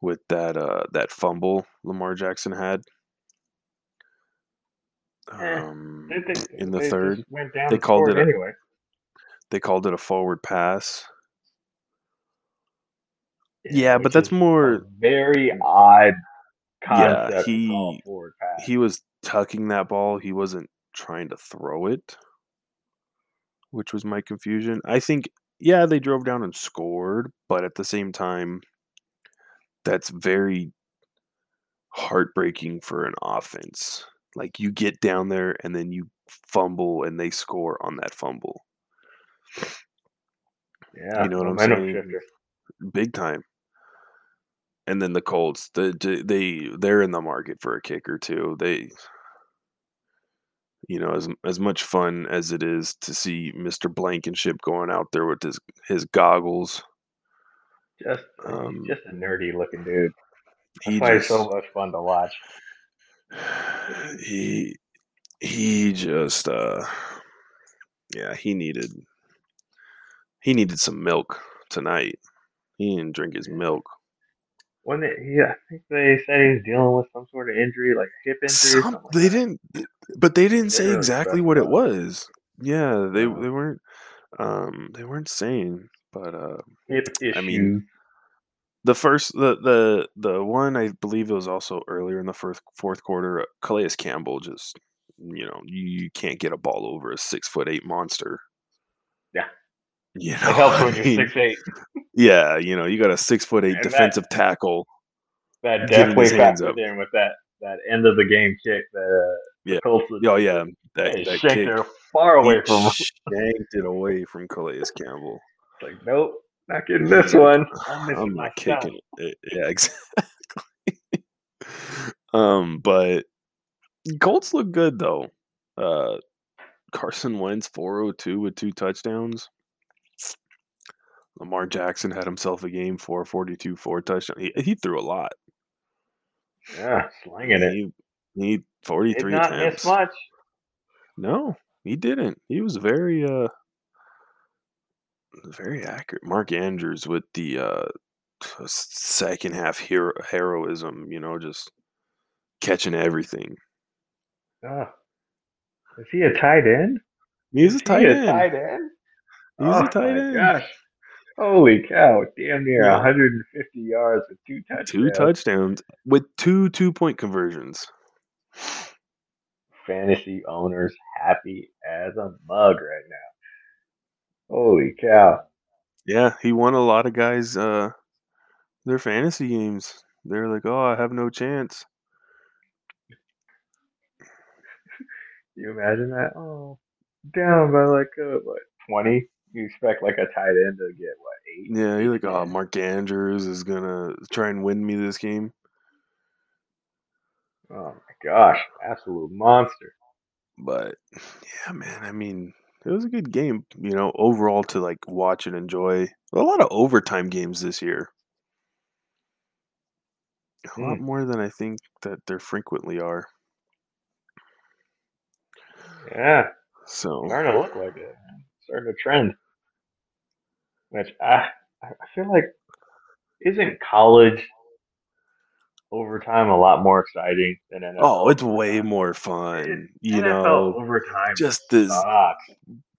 with that fumble Lamar Jackson had in the third. They called it anyway. They called it a forward pass. Yeah, but that's more very odd concept. Yeah, he was tucking that ball. He wasn't trying to throw it, which was my confusion. I think they drove down and scored, but at the same time, that's very heartbreaking for an offense. Like, you get down there and then you fumble and they score on that fumble. Yeah. You know what I'm saying? Shifter. Big time. And then the Colts, they're in the market for a kicker too. They, as much fun as it is to see Mr. Blankenship going out there with his goggles. Just a nerdy looking dude. He's so much fun to watch. He needed some milk tonight. He didn't drink his milk. I think they said he was dealing with some sort of injury, like a hip injury. They didn't say exactly what it was. Yeah, they weren't saying. But, hip issue. I mean, The first, the one, I believe it was also earlier in the fourth quarter, Calais Campbell just, you can't get a ball over a 6'8" monster. Yeah. It helps when you're 6'8". Yeah, you got a 6'8" defensive tackle. That death way faster than with that end of the game kick. The Colts. Oh, yeah. That kick. They're far away from him. Shanked it away from Calais Campbell. It's like, nope. Not getting this one. I'm not kicking it. Yeah, exactly. But Colts look good though. Carson Wentz 402 with 2 touchdowns. Lamar Jackson had himself a game 442, 4 touchdowns. He threw a lot. Yeah, slinging it. He 43 attempts. Did not miss much. No, he didn't. He was very accurate. Mark Andrews with the second half heroism, just catching everything. Is he a tight end? He's a tight end. Gosh. Holy cow. Damn near 150 yards with 2 touchdowns. 2 touchdowns with 2 two-point conversions. Fantasy owners happy as a mug right now. Holy cow. Yeah, he won a lot of guys their fantasy games. They're like, oh, I have no chance. Can you imagine that? Oh, down by 20? You expect a tight end to get 8? Yeah, you're like, oh, Mark Andrews is going to try and win me this game. Oh, my gosh. Absolute monster. But, yeah, man, I mean, it was a good game, overall to watch and enjoy. A lot of overtime games this year. A lot more than I think that there frequently are. Yeah. So starting to look like it. Starting to trend. Which I feel like, isn't college overtime a lot more exciting than NFL? Oh, it's way more fun. NFL overtime just this.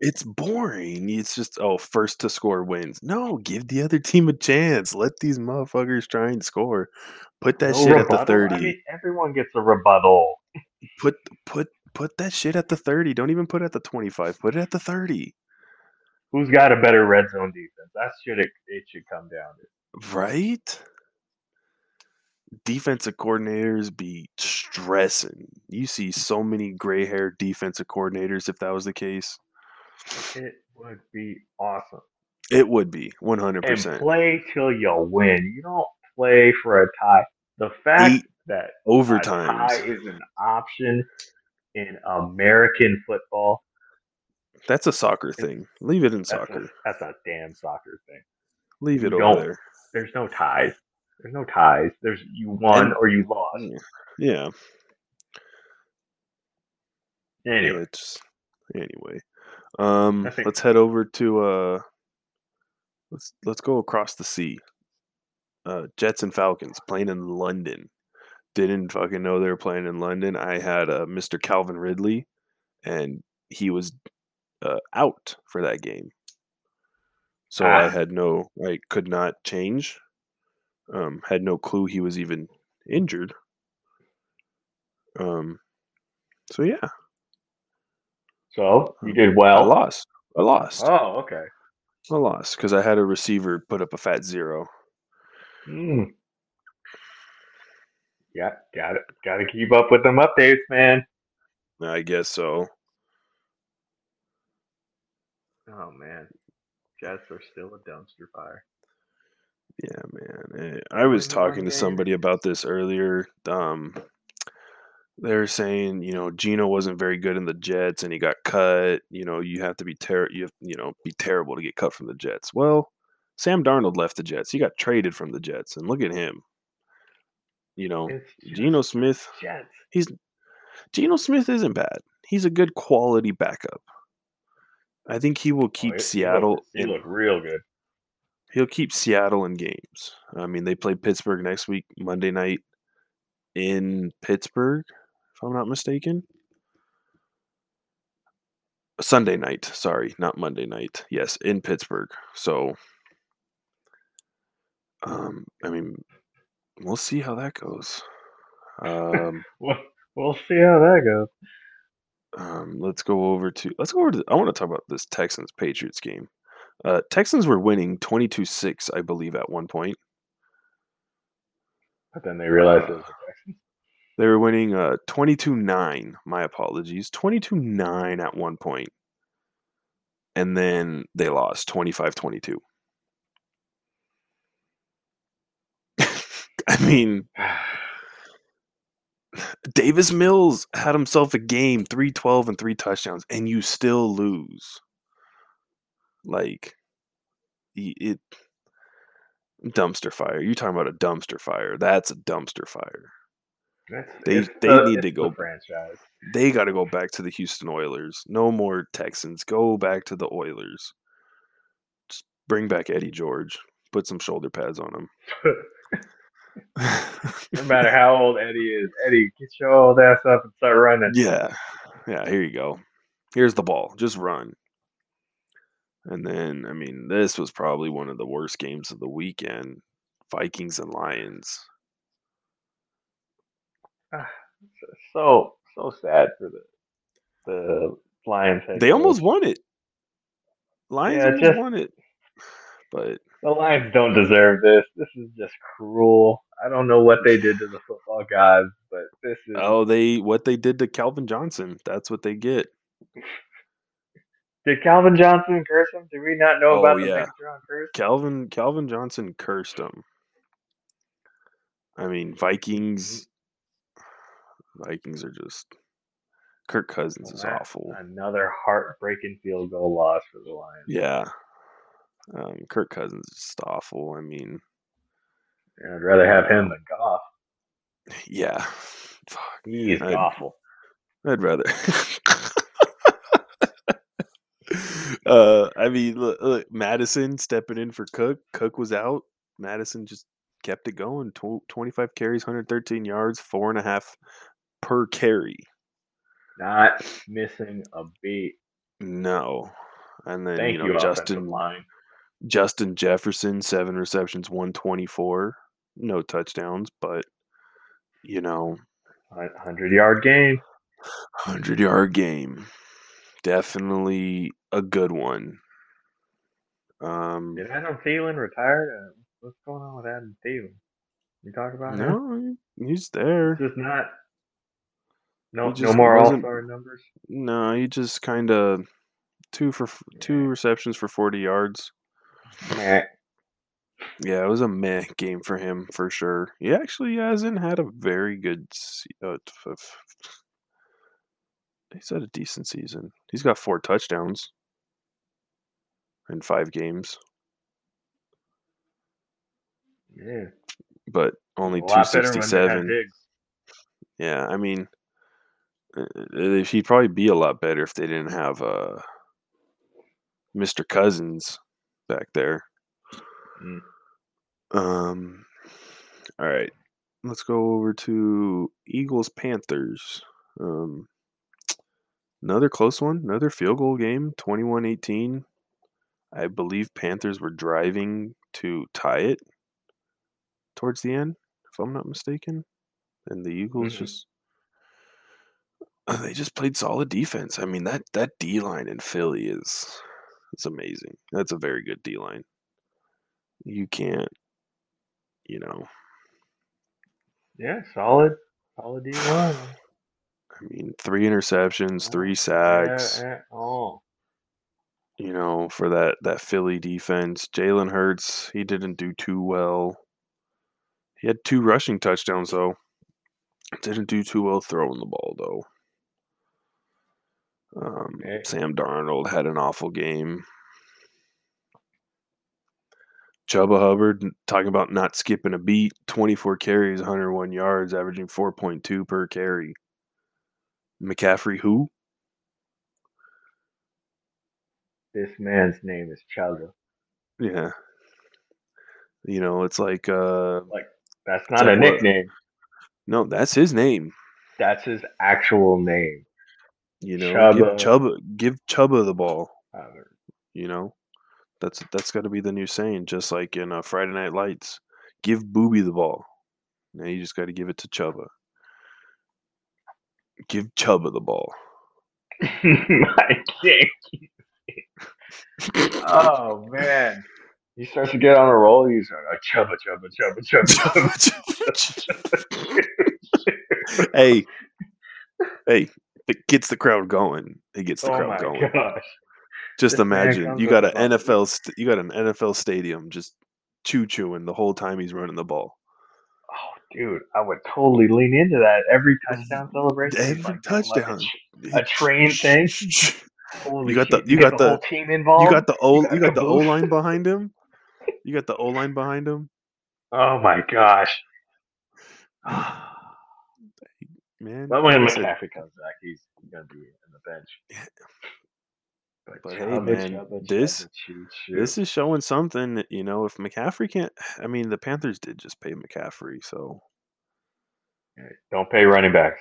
It's boring. It's just first to score wins. No, give the other team a chance. Let these motherfuckers try and score. Put that shit rebuttal at the 30. I mean, everyone gets a rebuttal. Put that shit at the 30. Don't even put it at the 25. Put it at the 30. Who's got a better red zone defense? That's it should come down to. Right? Defensive coordinators be stressing. You see so many gray-haired defensive coordinators if that was the case. It would be awesome. It would be, 100%. And play till you win. You don't play for a tie. The fact that overtime is an option in American football. That's a soccer thing. Leave it in soccer. That's a damn soccer thing. Leave it over there. There's no ties. There's you won or you lost. Yeah. Anyway, let's head over to let's go across the sea. Jets and Falcons playing in London. Didn't fucking know they were playing in London. I had Mr. Calvin Ridley, and he was out for that game, so I could not change. Had no clue he was even injured. So yeah. So you did well. I lost. Oh, okay. I lost because I had a receiver put up a fat 0. Yeah, got it. Got to keep up with them updates, man. I guess so. Oh man, Jets are still a dumpster fire. Yeah, man. I was talking to somebody about this earlier. They were saying, Geno wasn't very good in the Jets, and he got cut. You have to be be terrible to get cut from the Jets. Well, Sam Darnold left the Jets. He got traded from the Jets, and look at him. Geno Smith. Jets. Geno Smith isn't bad. He's a good quality backup. I think he will keep Seattle. He looked real good. He'll keep Seattle in games. I mean, they play Pittsburgh next week, Monday night in Pittsburgh, if I'm not mistaken. Sunday night, sorry, not Monday night. Yes, in Pittsburgh. So I mean, we'll see how that goes. We'll see how that goes. Let's go over to I want to talk about this Texans Patriots game. Texans were winning 22-6, I believe, at one point. But then they realized it was the Texans. They were winning 22-9. My apologies. 22-9 at one point. And then they lost 25-22. I mean, Davis Mills had himself a game, 312 and 3 touchdowns, and you still lose. Like, it dumpster fire. You're talking about a dumpster fire. That's a dumpster fire. They need to go. Franchise. They got to go back to the Houston Oilers. No more Texans. Go back to the Oilers. Just bring back Eddie George. Put some shoulder pads on him. No matter how old Eddie is, Eddie, get your old ass up and start running. Yeah. Here you go. Here's the ball. Just run. And then, I mean, this was probably one of the worst games of the weekend. Vikings and Lions. So sad for the Lions. They almost won it. Lions won it. But the Lions don't deserve this. This is just cruel. I don't know what they did to the football gods, but this is what they did to Calvin Johnson. That's what they get. Did Calvin Johnson curse him? Did we not know about the picture on curse? Calvin Johnson cursed him. I mean, Vikings are just – Kirk Cousins is awful. Another heartbreaking field goal loss for the Lions. Yeah. Kirk Cousins is just awful. I mean – I'd rather have him than Goff. Yeah. Fuck. He is awful. I'd rather – I mean, look, Madison stepping in for Cook. Cook was out. Madison just kept it going. 25 carries, 113 yards, 4.5 per carry. Not missing a beat. No. And then Justin Jefferson, 7 receptions, 124. No touchdowns, but 100-yard game. Definitely a good one. Did Adam Thielen retire? What's going on with Adam Thielen? You talk about him? No, he's there. Just not. No more all-star numbers. No, he just kind of 2 receptions for 40 yards. Meh. Yeah, it was a meh game for him for sure. He actually hasn't had a very good. He's had a decent season. He's got 4 touchdowns in 5 games. Yeah, but only 267. Yeah, I mean, he'd probably be a lot better if they didn't have Mr. Cousins back there. Mm. All right, let's go over to Eagles Panthers. Another close one, another field goal game, 21-18. I believe Panthers were driving to tie it towards the end, if I'm not mistaken. And the Eagles just played solid defense. I mean, that D-line in Philly is amazing. That's a very good D-line. You can't, Yeah, solid D-line. I mean, 3 interceptions, 3 sacks. For that Philly defense. Jalen Hurts, he didn't do too well. He had 2 rushing touchdowns, though. Didn't do too well throwing the ball, though. Sam Darnold had an awful game. Chubba Hubbard, talking about not skipping a beat, 24 carries, 101 yards, averaging 4.2 per carry. McCaffrey who? This man's name is Chubba. Yeah. It's like... that's not a nickname. No, that's his name. That's his actual name. Give Chubba the ball. That's got to be the new saying, just like in Friday Night Lights. Give Booby the ball. Now you just got to give it to Chubba. Give Chubba the ball. My dick. Oh, man. He starts to get on a roll. He's like, Chubba, Chubba, Chubba, Chubba, Chubba. Hey, it gets the crowd going. It gets the crowd going. Gosh. Just this imagine you got an NFL, you got an NFL stadium just chewing the whole time he's running the ball. Oh, dude, I would totally lean into that every touchdown celebration. Like a train thing. Holy you got the whole team involved. You got the O line behind him. You got the O line behind him. Oh my gosh, man! But when McCaffrey comes back, he's gonna be on the bench. Yeah. But hey, man, this is showing something. That, you know, if McCaffrey can't, I mean, the Panthers did just pay McCaffrey, so don't pay running backs.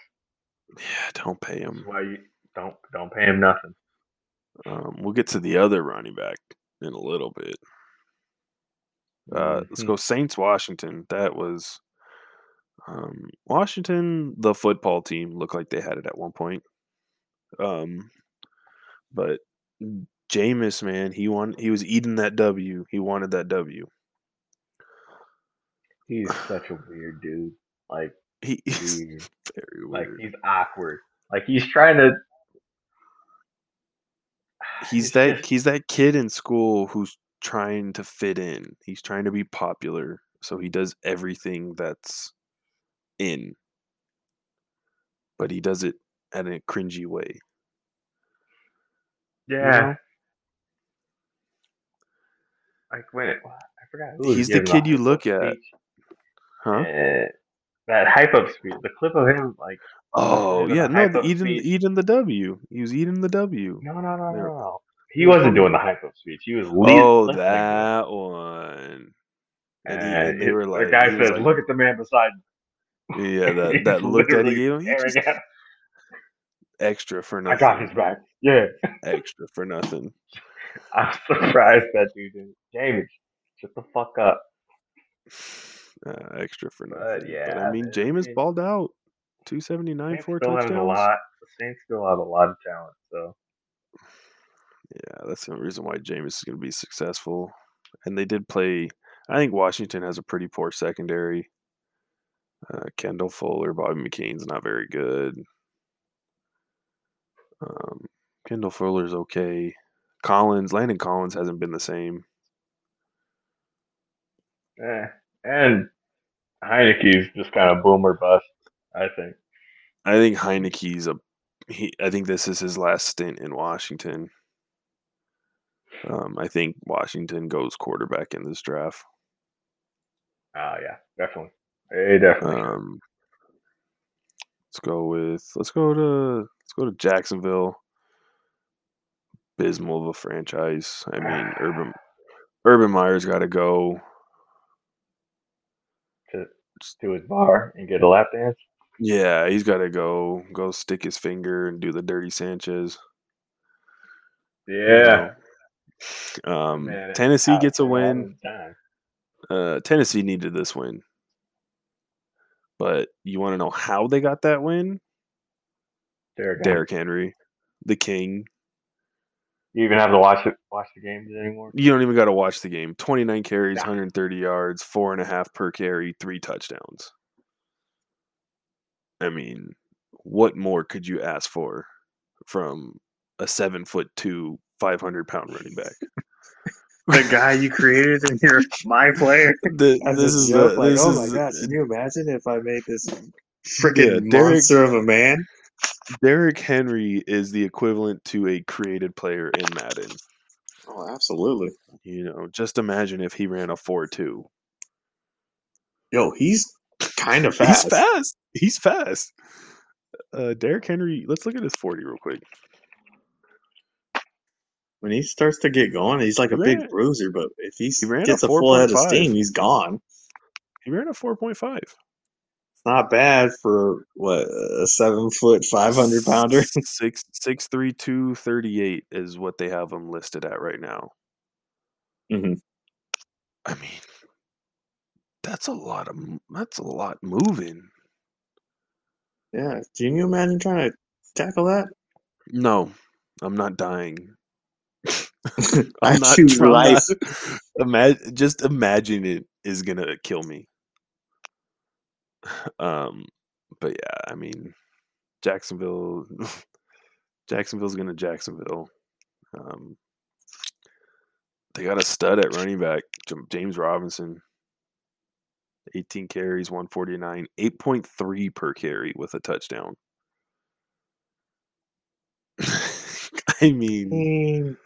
Yeah, don't pay him. Why you don't pay him nothing? We'll get to the other running back in a little bit. Let's go Saints Washington. That was Washington. The football team looked like they had it at one point, but. Jameis, man, he was eating that W. He wanted that W. He's such a weird dude. Like he's very weird. Like he's awkward. Like he's trying to. He's that kid in school who's trying to fit in. He's trying to be popular, so he does everything that's in. But he does it in a cringy way. Yeah. You know? Like, wait, I forgot. Who he's the kid you look at. Huh? That hype up speech. The clip of him, like. Oh, yeah. No, eating the W. He was eating the W. No. He wasn't doing the hype up speech. He was leading. Oh, that one. And they were like. The guy says, like, look at the man beside me. Yeah, that look that he gave him. Extra for nothing. I got his back. Yeah. Extra for nothing. I'm surprised that dude didn't. James, shut the fuck up. Extra for nothing. But, yeah. But, I mean, Jameis balled out. 279, James 4 touchdowns. The Saints still have a lot of talent, so. Yeah, that's the reason why Jameis is going to be successful. And they did play. I think Washington has a pretty poor secondary. Kendall Fuller, Bobby McCain's not very good. Kendall Fuller's okay. Landon Collins hasn't been the same. And Heineke's just kind of boom or bust, I think. I think Heineke's I think this is his last stint in Washington. I think Washington goes quarterback in this draft. Yeah, definitely. Let's go to Jacksonville. Abysmal of a franchise. I mean, Urban Meyer's got to go to his bar and get a lap dance. Yeah, he's got to go stick his finger and do the dirty Sanchez. Yeah. You know? Man, Tennessee gets a win. Tennessee needed this win, but you want to know how they got that win? Derrick Henry, the king. You even have to watch the games anymore? You don't even got to watch the game. 29 carries, 130 yards, 4.5 per carry, 3 touchdowns. I mean, what more could you ask for from a 7'2", 500-pound running back? The guy you created and you're my player. This is my God. Can you imagine if I made this freaking monster of a man? Derrick Henry is the equivalent to a created player in Madden. Oh, absolutely. You know, just imagine if he ran a 4.2. Yo, he's kind of fast. He's fast. Derrick Henry, let's look at his 40 real quick. When he starts to get going, he's like big bruiser, but if he gets a full head of steam, he's gone. He ran a 4.5. Not bad for what a 7 foot 500 pounder. 6'3", 238 is what they have him listed at right now. Mm-hmm. I mean, That's a lot moving. Yeah, can you imagine trying to tackle that? No, I'm not dying. I'm not trying. Just imagine it is gonna kill me. But yeah, I mean, Jacksonville's gonna Jacksonville. They got a stud at running back, James Robinson. 18 carries, 149, 8.3 per carry with a touchdown. I mean,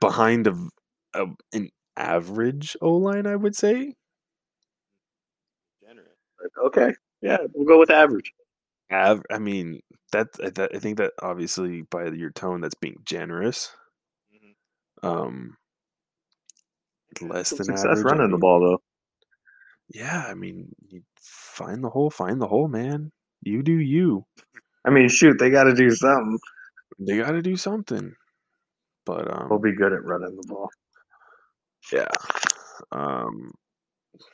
behind an average O-line, I would say. Generous. Okay, yeah, we'll go with average. I mean, that I think that obviously by your tone, that's being generous. Mm-hmm. Less than success average. Running the ball though. Yeah, I mean, find the hole, man. You do you. I mean, shoot, they got to do something. But we'll be good at running the ball. Yeah.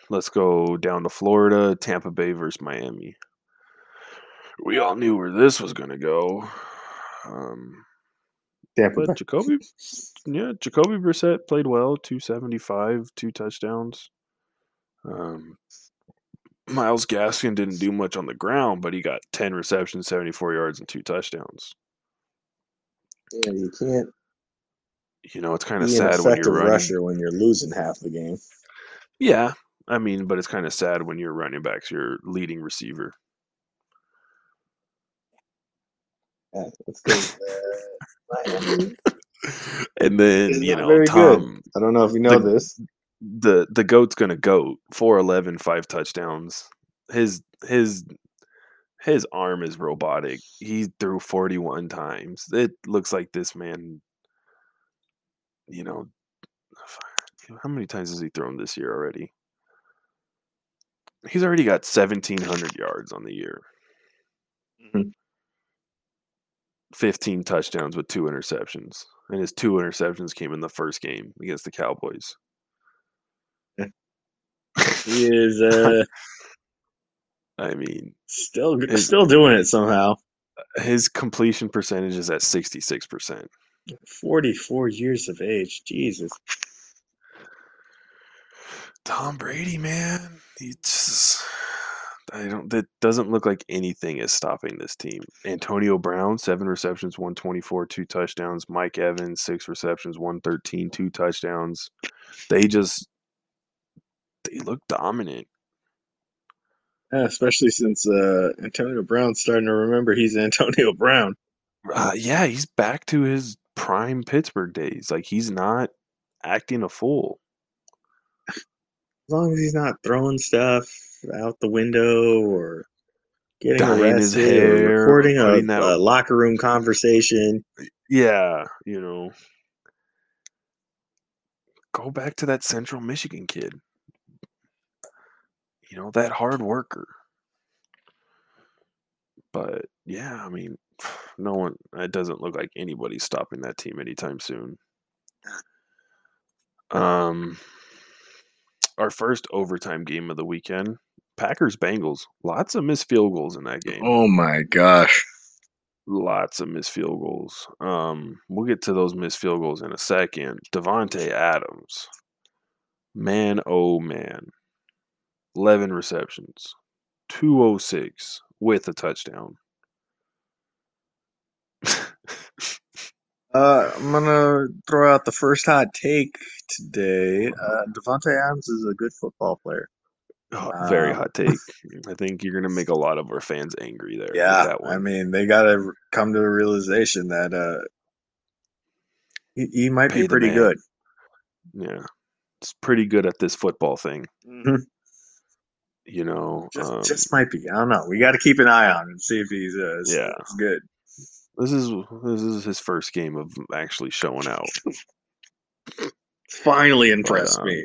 Let's go down to Florida, Tampa Bay versus Miami. We all knew where this was going to go. Tampa Bay. Jacoby Brissett played well, 275, 2 touchdowns. Myles Gaskin didn't do much on the ground, but he got 10 receptions, 74 yards, and 2 touchdowns. Yeah, you can't. You know, it's kind of sad when you're running. Rusher when you're losing half the game. Yeah, I mean, but it's kind of sad when your running back's your leading receiver. Yeah, let's go with and then it's Tom. Good. I don't know if you know this. The goat's gonna goat. 411, 5 touchdowns. His arm is robotic. He threw 41 times. It looks like this man. How many times has he thrown this year already? He's already got 1,700 yards on the year. Mm-hmm. 15 touchdowns with 2 interceptions, and his 2 interceptions came in the first game against the Cowboys. He is, I mean, still doing it somehow. His completion percentage is at 66%. 44 years of age, Jesus. Tom Brady, man, that doesn't look like anything is stopping this team. Antonio Brown, 7 receptions, 124, 2 touchdowns. Mike Evans, 6 receptions, 113, 2 touchdowns. They look dominant. Yeah, especially since Antonio Brown's starting to remember he's Antonio Brown. Yeah, he's back to his prime Pittsburgh days. Like, he's not acting a fool. As long as he's not throwing stuff out the window or getting arrested or recording a locker room conversation. Yeah, Go back to that Central Michigan kid. That hard worker. But, yeah, I mean, it doesn't look like anybody's stopping that team anytime soon. Our first overtime game of the weekend, Packers-Bengals. Lots of missed field goals in that game. Oh, my gosh. Lots of missed field goals. We'll get to those missed field goals in a second. Devontae Adams. Man, oh, man. 11 receptions, 206 with a touchdown. I'm going to throw out the first hot take today. Devontae Adams is a good football player. Oh, very hot take. I think you're going to make a lot of our fans angry there. Yeah, that one. I mean, they got to come to the realization that he might be pretty good. Yeah, he's pretty good at this football thing. Mm-hmm. Just might be. I don't know. We got to keep an eye on him and see if he's good. This is his first game of actually showing out. Finally impressed me.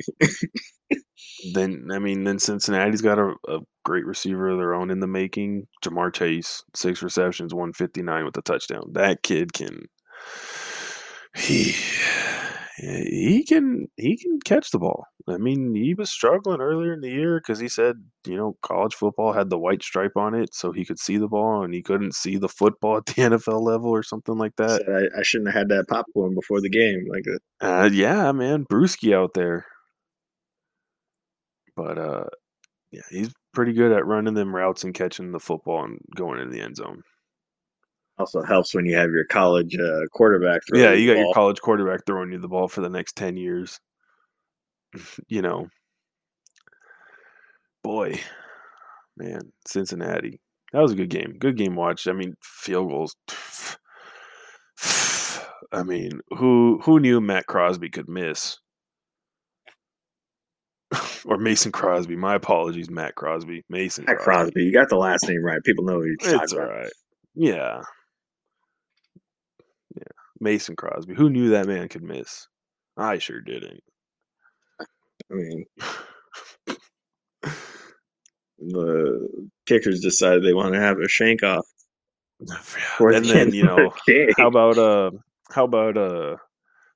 then Cincinnati's got a great receiver of their own in the making. Jamar Chase, 6 receptions, 159 with a touchdown. That kid can. he can catch the ball. I mean, he was struggling earlier in the year because he said, you know, college football had the white stripe on it, so he could see the ball and he couldn't see the football at the NFL level or something like that. So I shouldn't have had that popcorn before the game like that. Yeah, man, Brewski out there. But yeah, he's pretty good at running them routes and catching the football and going in the end zone. Also helps when you have your college quarterback. Yeah, you got your college quarterback throwing you the ball for the next 10 years. You know, boy, man, Cincinnati. That was a good game. Good game watched. I mean, field goals. I mean, who knew Matt Crosby could miss? Or Mason Crosby. My apologies, Matt Crosby. Matt Crosby. You got the last name right. People know who you're talking about. It's all right. Yeah. Yeah. Mason Crosby. Who knew that man could miss? I sure didn't. I mean, the kickers decided they want to have a shank off. And then, you know, how about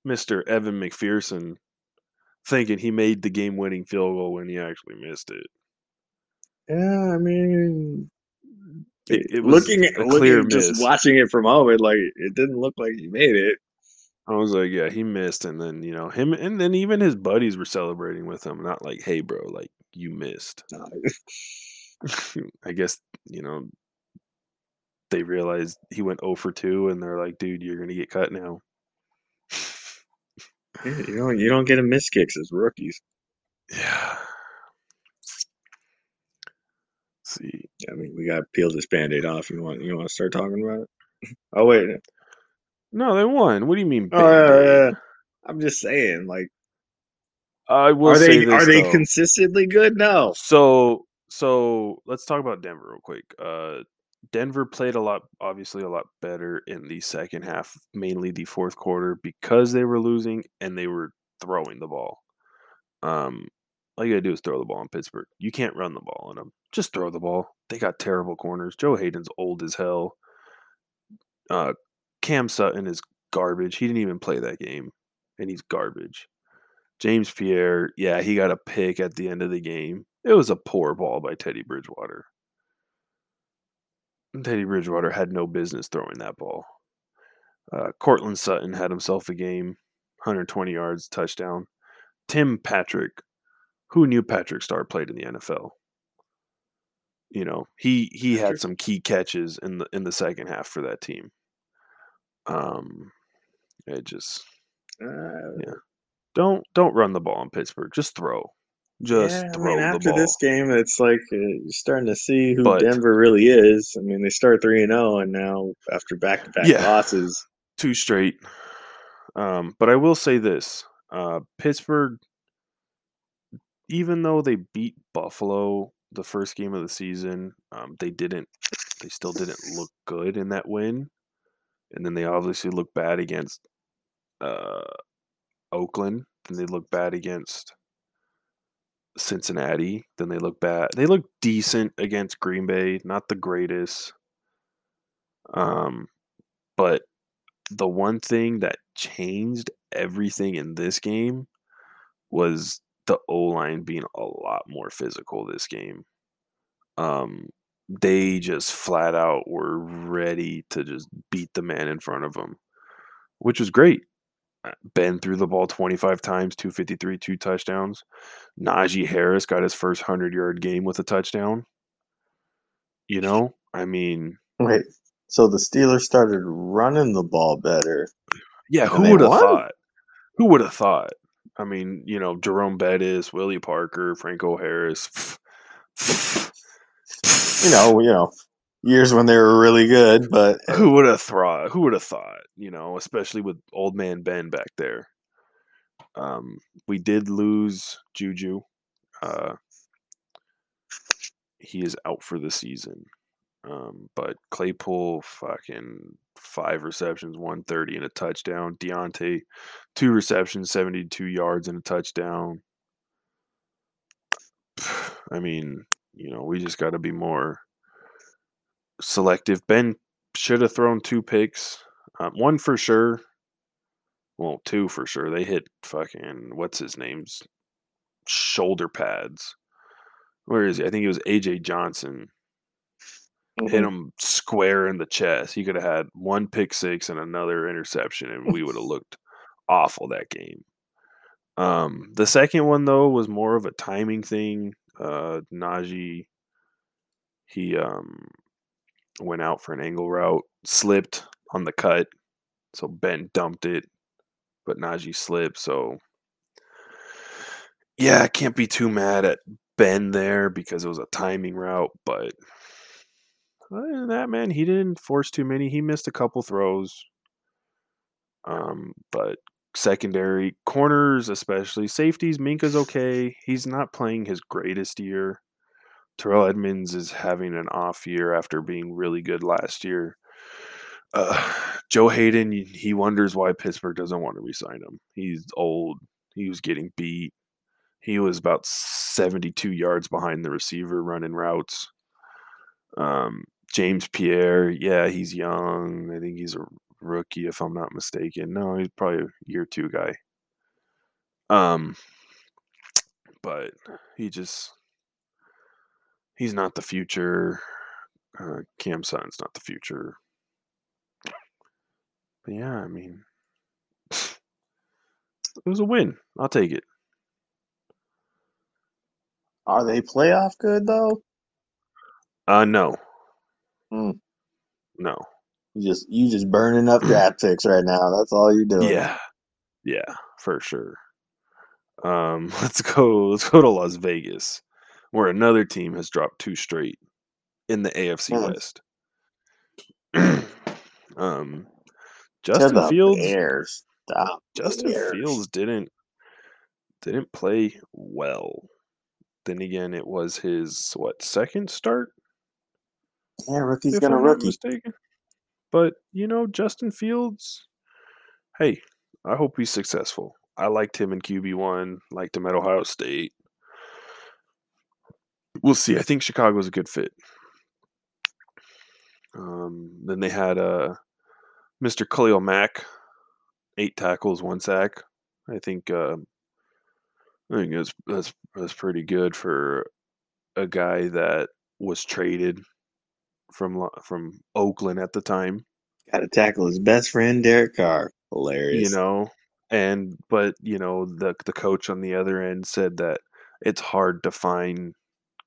Mr. Evan McPherson thinking he made the game-winning field goal when he actually missed it? Yeah, I mean, it was a clear miss. Just watching it from home, it didn't look like he made it. I was like, yeah, he missed, and then, you know, him, and then even his buddies were celebrating with him, not like, hey, bro, like, you missed. I guess, you know, they realized he went 0 for 2, and they're like, dude, you're going to get cut now. Yeah, you don't get a miss kicks as rookies. Yeah. Let's see. I mean, we got to peel this Band-Aid off. You want to start talking about it? Oh, wait. No, they won. What do you mean? I'm just saying, like, I will. Are they consistently good? No. So let's talk about Denver real quick. Denver played obviously a lot better in the second half, mainly the fourth quarter, because they were losing and they were throwing the ball. All you gotta do is throw the ball in Pittsburgh. You can't run the ball on them. Just throw the ball. They got terrible corners. Joe Hayden's old as hell. Cam Sutton is garbage. He didn't even play that game, and he's garbage. James Pierre, yeah, he got a pick at the end of the game. It was a poor ball by Teddy Bridgewater. Teddy Bridgewater had no business throwing that ball. Cortland Sutton had himself a game, 120 yards, touchdown. Tim Patrick, who knew Patrick Starr played in the NFL? You know, he had some key catches in the second half for that team. It just, yeah. Don't run the ball in Pittsburgh. Just throw. After the ball. After this game, it's like you're starting to see who Denver really is. I mean, they start 3-0, and now after back-to-back losses, two straight. But I will say this: Pittsburgh, even though they beat Buffalo the first game of the season, they still didn't look good in that win. And then they obviously look bad against Oakland. Then they look bad against Cincinnati. Then they look bad. They look decent against Green Bay, not the greatest. But the one thing that changed everything in this game was the O-line being a lot more physical this game. They just flat out were ready to just beat the man in front of them, which was great. Ben threw the ball 25 times, 253, 2 touchdowns. Najee Harris got his first 100-yard game with a touchdown. You know, I mean. Wait, so the Steelers started running the ball better. Yeah, who would have thought? Who would have thought? I mean, you know, Jerome Bettis, Willie Parker, Franco Harris. You know, years when they were really good, but who would have thought? You know, especially with old man Ben back there. We did lose Juju. He is out for the season. But Claypool, fucking 5 receptions, 130 and a touchdown. Deontay, 2 receptions, 72 yards and a touchdown. I mean. You know, we just got to be more selective. Ben should have thrown 2 picks, one for sure. Well, two for sure. They hit fucking, what's his name's shoulder pads. Where is he? I think it was A.J. Johnson. Mm-hmm. Hit him square in the chest. He could have had one pick six and another interception, and we would have looked awful that game. The second one, though, was more of a timing thing. Najee, he went out for an angle route, slipped on the cut, so Ben dumped it, but Najee slipped. So, yeah, I can't be too mad at Ben there because it was a timing route, but other than that, man, he didn't force too many. He missed a couple throws. But secondary, corners especially, safeties, Minka's okay. He's not playing his greatest year. Terrell Edmunds is having an off year after being really good last year. Joe Hayden, he wonders why Pittsburgh doesn't want to re-sign him. He's old. He was getting beat. He was about 72 yards behind the receiver running routes. James Pierre, yeah, he's young. I think he's a rookie, if I'm not mistaken. No, he's probably a year two guy. But he's not the future. Cam Sutton's not the future. But yeah, I mean, it was a win. I'll take it. Are they playoff good though? No. Mm. No. You just burning up draft picks right now. That's all you're doing. Yeah. Yeah, for sure. Let's go to Las Vegas, where another team has dropped two straight in the AFC West. Justin Fields didn't play well. Then again, it was his second start? Yeah, rookie's gonna rookie. But Justin Fields, hey, I hope he's successful. I liked him in QB1, liked him at Ohio State. We'll see. I think Chicago's a good fit. Then they had Mr. Khalil Mack, 8 tackles, 1 sack. I think that's pretty good for a guy that was traded from Oakland at the time. Got to tackle his best friend, Derek Carr. Hilarious. But the coach on the other end said that it's hard to find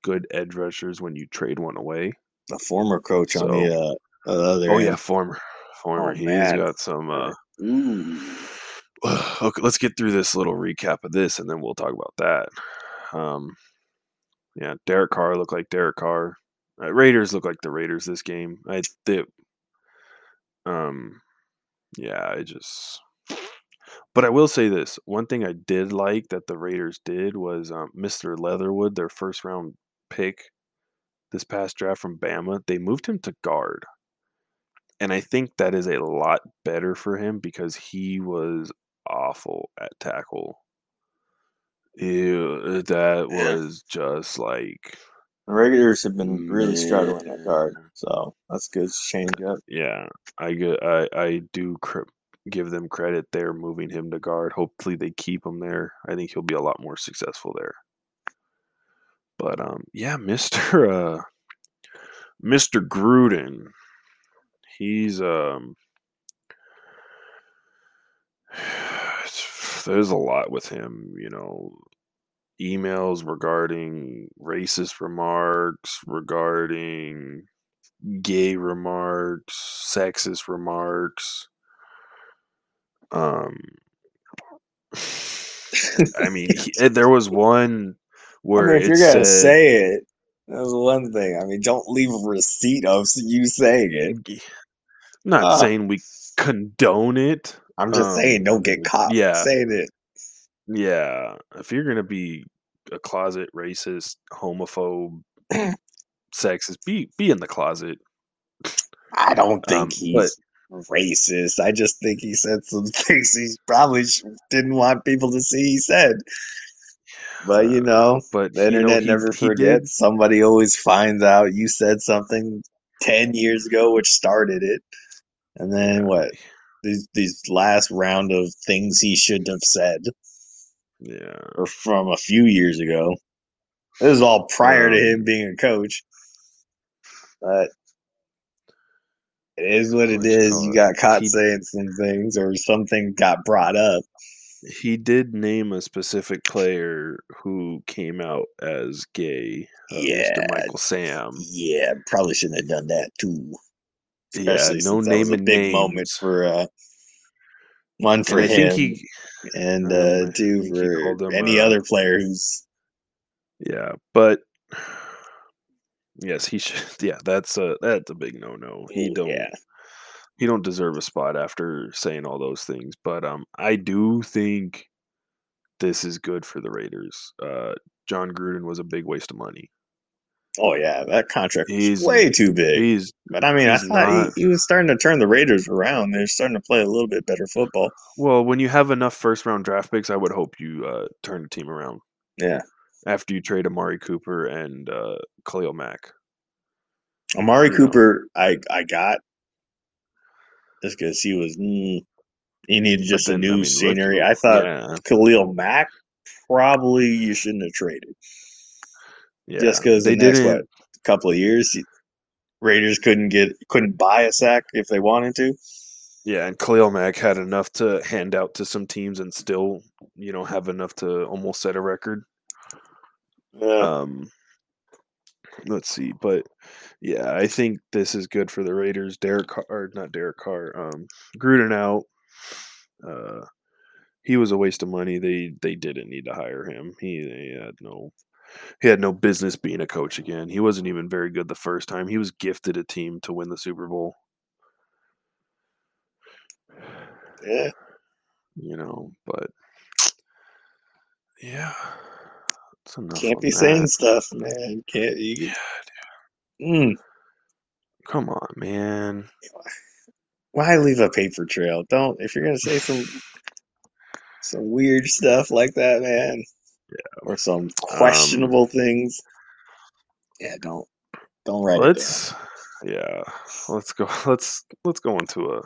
good edge rushers when you trade one away. The former coach on the other end. Oh, yeah, former. Oh, he's got some... Okay, let's get through this little recap of this, and then we'll talk about that. Yeah, Derek Carr looked like Derek Carr. Raiders look like the Raiders this game. But I will say this. One thing I did like that the Raiders did was Mr. Leatherwood, their first-round pick this past draft from Bama, they moved him to guard. And I think that is a lot better for him because he was awful at tackle. Ew, that was just like... The Raiders have been really struggling at guard, so that's good to change up. Yeah, I do give them credit there, moving him to guard. Hopefully they keep him there. I think he'll be a lot more successful there. But, yeah, Mr. Gruden, he's there's a lot with him, emails regarding racist remarks, regarding gay remarks, sexist remarks. I mean, there was one where if you're gonna say it, that was one thing. I mean, don't leave a receipt of you saying it. Not saying we condone it. I'm just saying don't get caught saying it. Yeah, if you're going to be a closet racist, homophobe, sexist, be in the closet. I don't think he's racist. I just think he said some things he probably didn't want people to see he said. But, the internet never forgets. Somebody always finds out you said something 10 years ago, which started it. And then what? these last round of things he should have said. Yeah. Or from a few years ago. This is all prior to him being a coach. But it is what it is. You got caught saying some things, or something got brought up. He did name a specific player who came out as gay. Mr. Michael Sam. Yeah, probably shouldn't have done that too. Especially no name was a and big names. Moment for one for and him, and two for any other player who's. Yeah, but yes, he should. Yeah, that's a big no. He don't deserve a spot after saying all those things. But I do think this is good for the Raiders. John Gruden was a big waste of money. Oh yeah, that contract was way too big. But I mean, I thought he was starting to turn the Raiders around. They're starting to play a little bit better football. Well, when you have enough first round draft picks, I would hope you turn the team around. Yeah. After you trade Amari Cooper and Khalil Mack. Amari Cooper, I got. Just because he was, he needed just a new scenery. I thought Khalil Mack probably you shouldn't have traded. Yeah, just because the next couple of years, Raiders couldn't buy a sack if they wanted to. Yeah, and Khalil Mack had enough to hand out to some teams and still, have enough to almost set a record. Yeah. Let's see, but yeah, I think this is good for the Raiders. Gruden out. He was a waste of money. They didn't need to hire him. He had no business being a coach again. He wasn't even very good the first time. He was gifted a team to win the Super Bowl. Yeah, but yeah. Can't be saying stuff, man. Can't you? Yeah, dude. Come on, man. Why leave a paper trail? Don't if you're gonna say some weird stuff like that, man. Yeah, or some questionable things. Yeah, don't write it down. Yeah, let's go. Let's go into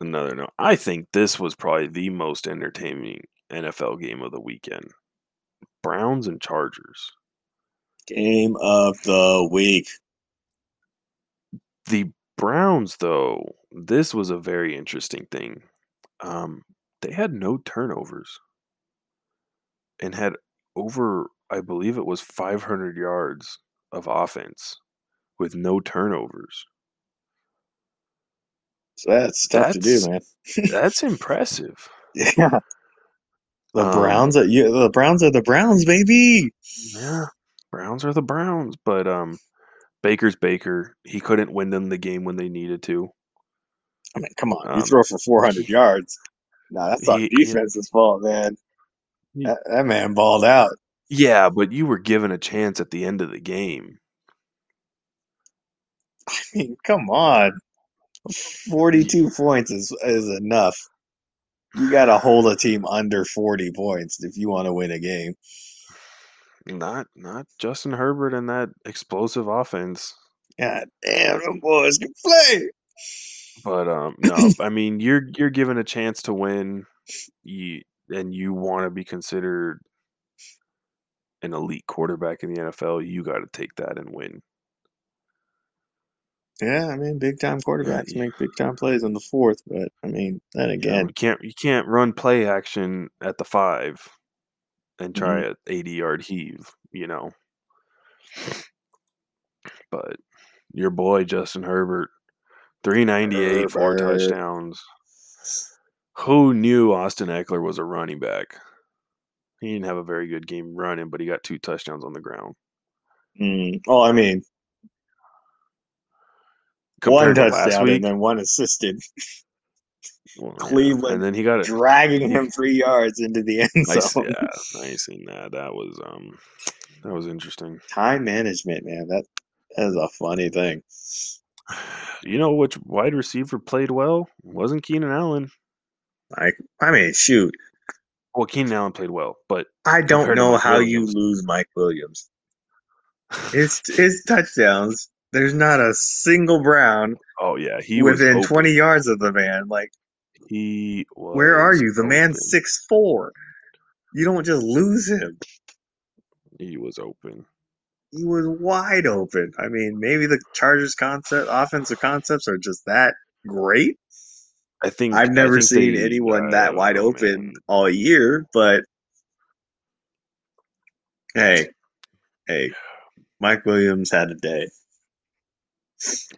another note. I think this was probably the most entertaining NFL game of the weekend. Browns and Chargers. Game of the week. The Browns, though, this was a very interesting thing. They had no turnovers and had over, I believe it was 500 yards of offense with no turnovers. So that's tough to do, man. That's impressive. Yeah. The Browns are the Browns, baby. Yeah, Browns are the Browns. But Baker's Baker. He couldn't win them the game when they needed to. I mean, come on. You throw for 400 yards. Nah, that's not defense's fault, man. That man balled out. Yeah, but you were given a chance at the end of the game. I mean, come on. 42 points is enough. You got to hold a team under 40 points if you want to win a game. Not Justin Herbert and that explosive offense. God damn, them boys can play. But no, I mean you're given a chance to win, and you want to be considered an elite quarterback in the NFL. You got to take that and win. Yeah, I mean, big-time quarterbacks make big-time plays on the fourth, but, I mean, then again. You can't run play action at the 5 and try an 80-yard heave, But your boy, Justin Herbert, 398, 4 touchdowns. Who knew Austin Eckler was a running back? He didn't have a very good game running, but he got 2 touchdowns on the ground. Oh, I mean. One touchdown and then 1 assisted. Well, Cleveland and then he got dragging him 3 yards into the end zone. I seen that. That was interesting. Time management, man. That is a funny thing. You know which wide receiver played well? It wasn't Keenan Allen. I mean, shoot. Well, Keenan Allen played well, but I don't know how you lose Mike Williams. His touchdowns There's not a single Brown. Oh yeah, he within was 20 yards of the man. Like he. Was where are you? The man's 6'4". You don't just lose him. He was open. He was wide open. I mean, maybe the Chargers' offensive concepts are just that great. I think I've never seen anyone that wide open all year, but hey, Mike Williams had a day.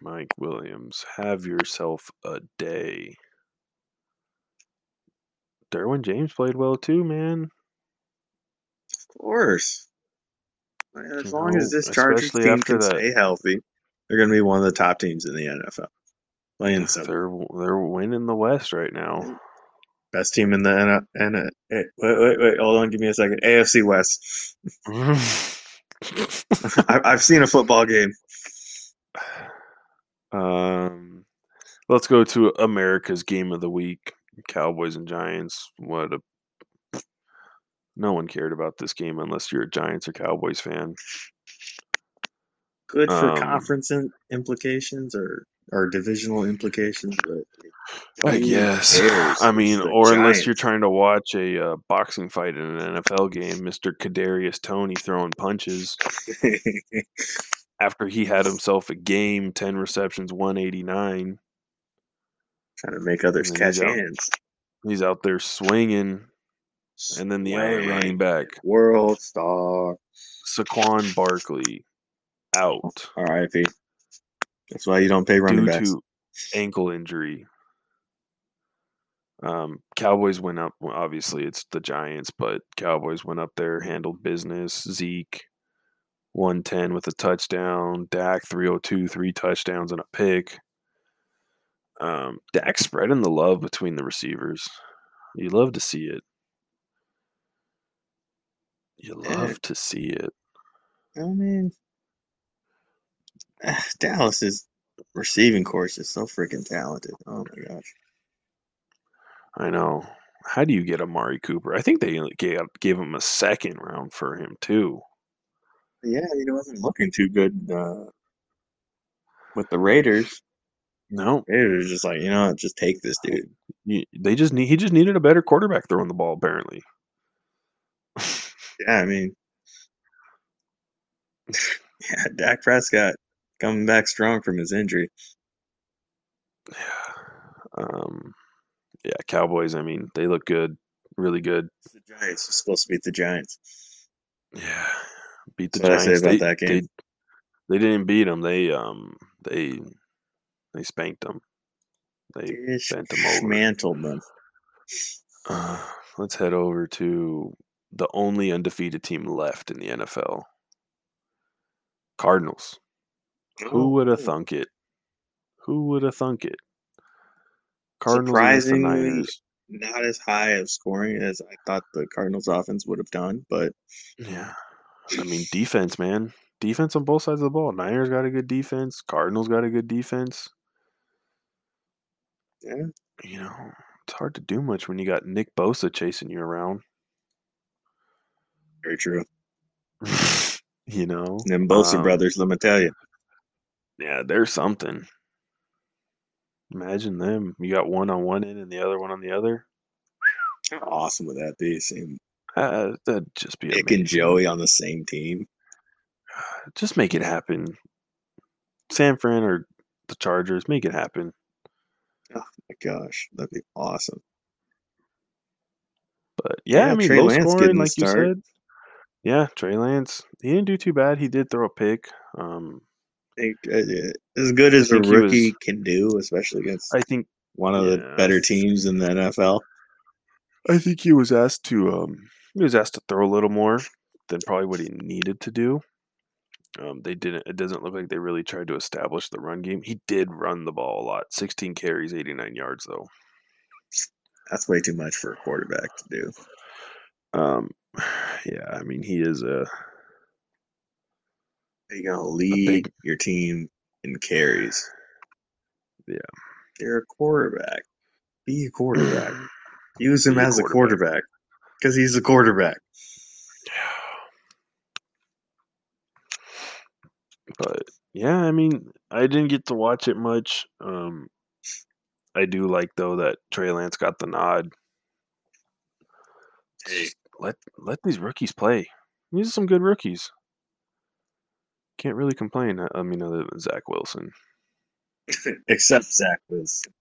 Mike Williams, have yourself a day. Derwin James played well too, man. Of course. As long as this Chargers team can stay healthy, they're going to be one of the top teams in the NFL. Playing some. They're winning the West right now. Best team in the NFL. Wait, hold on, give me a second. AFC West. I've seen a football game. Let's go to America's game of the week: Cowboys and Giants. No one cared about this game unless you're a Giants or Cowboys fan. Good for conference implications or divisional implications, but I guess. I mean, or Giants. Unless you're trying to watch a boxing fight in an NFL game, Mr. Kadarius Toney throwing punches after he had himself a game, 10 receptions, 189. Trying to make others catch hands. He's out there swinging. And then the other running back, world star Saquon Barkley, out. R.I.P. That's why you don't pay running backs. Due to ankle injury. Cowboys went up. Well, obviously, it's the Giants, but Cowboys went up there, handled business. Zeke, 110 with a touchdown. Dak, 302, 3 touchdowns and a pick. Dak spreading the love between the receivers. You love to see it. You love to see it. I mean, Dallas's receiving corps is so freaking talented. Oh, my gosh. I know. How do you get Amari Cooper? I think they gave him a second round for him, too. Yeah, he wasn't looking too good with the Raiders. No. Raiders just like, just take this dude. He just needed a better quarterback throwing the ball, apparently. Yeah, I mean, Dak Prescott coming back strong from his injury. Yeah, Cowboys, I mean, they look good, really good. The Giants are supposed to beat the Giants. Yeah, beat the Giants. That's what I say about that game. They didn't beat them. They spanked them. They bent them over. Dismantled them. Let's head over to the only undefeated team left in the NFL. Cardinals. Who would have thunk it? Cardinals. Surprisingly, and the Niners. Not as high of scoring as I thought the Cardinals offense would have done, but yeah. I mean, defense, man. Defense on both sides of the ball. Niners got a good defense. Cardinals got a good defense. Yeah. It's hard to do much when you got Nick Bosa chasing you around. Very true. And Bosa brothers, let me tell you. Yeah, they're something. Imagine them. You got one on one end and the other one on the other. How awesome would that be? That'd just be Nick amazing. And Joey on the same team. Just make it happen. San Fran or the Chargers, make it happen. Oh, my gosh. That'd be awesome. But, yeah I mean, Trey low Lance scoring, like you said. Yeah, Trey Lance. He didn't do too bad. He did throw a pick. As good as a rookie can do, especially against one of the better teams in the NFL. I think he was asked to throw a little more than probably what he needed to do. They didn't. It doesn't look like they really tried to establish the run game. He did run the ball a lot. 16 carries, 89 yards, though. That's way too much for a quarterback to do. Yeah, I mean, he is a. You're going to lead your team in carries. Yeah. You're a quarterback. Be a quarterback. Use him as a quarterback because he's a quarterback. But yeah, I mean, I didn't get to watch it much. I do like though that Trey Lance got the nod. Hey. Let these rookies play. These are some good rookies. Can't really complain. I mean, other than Zach Wilson. Except Zach Wilson.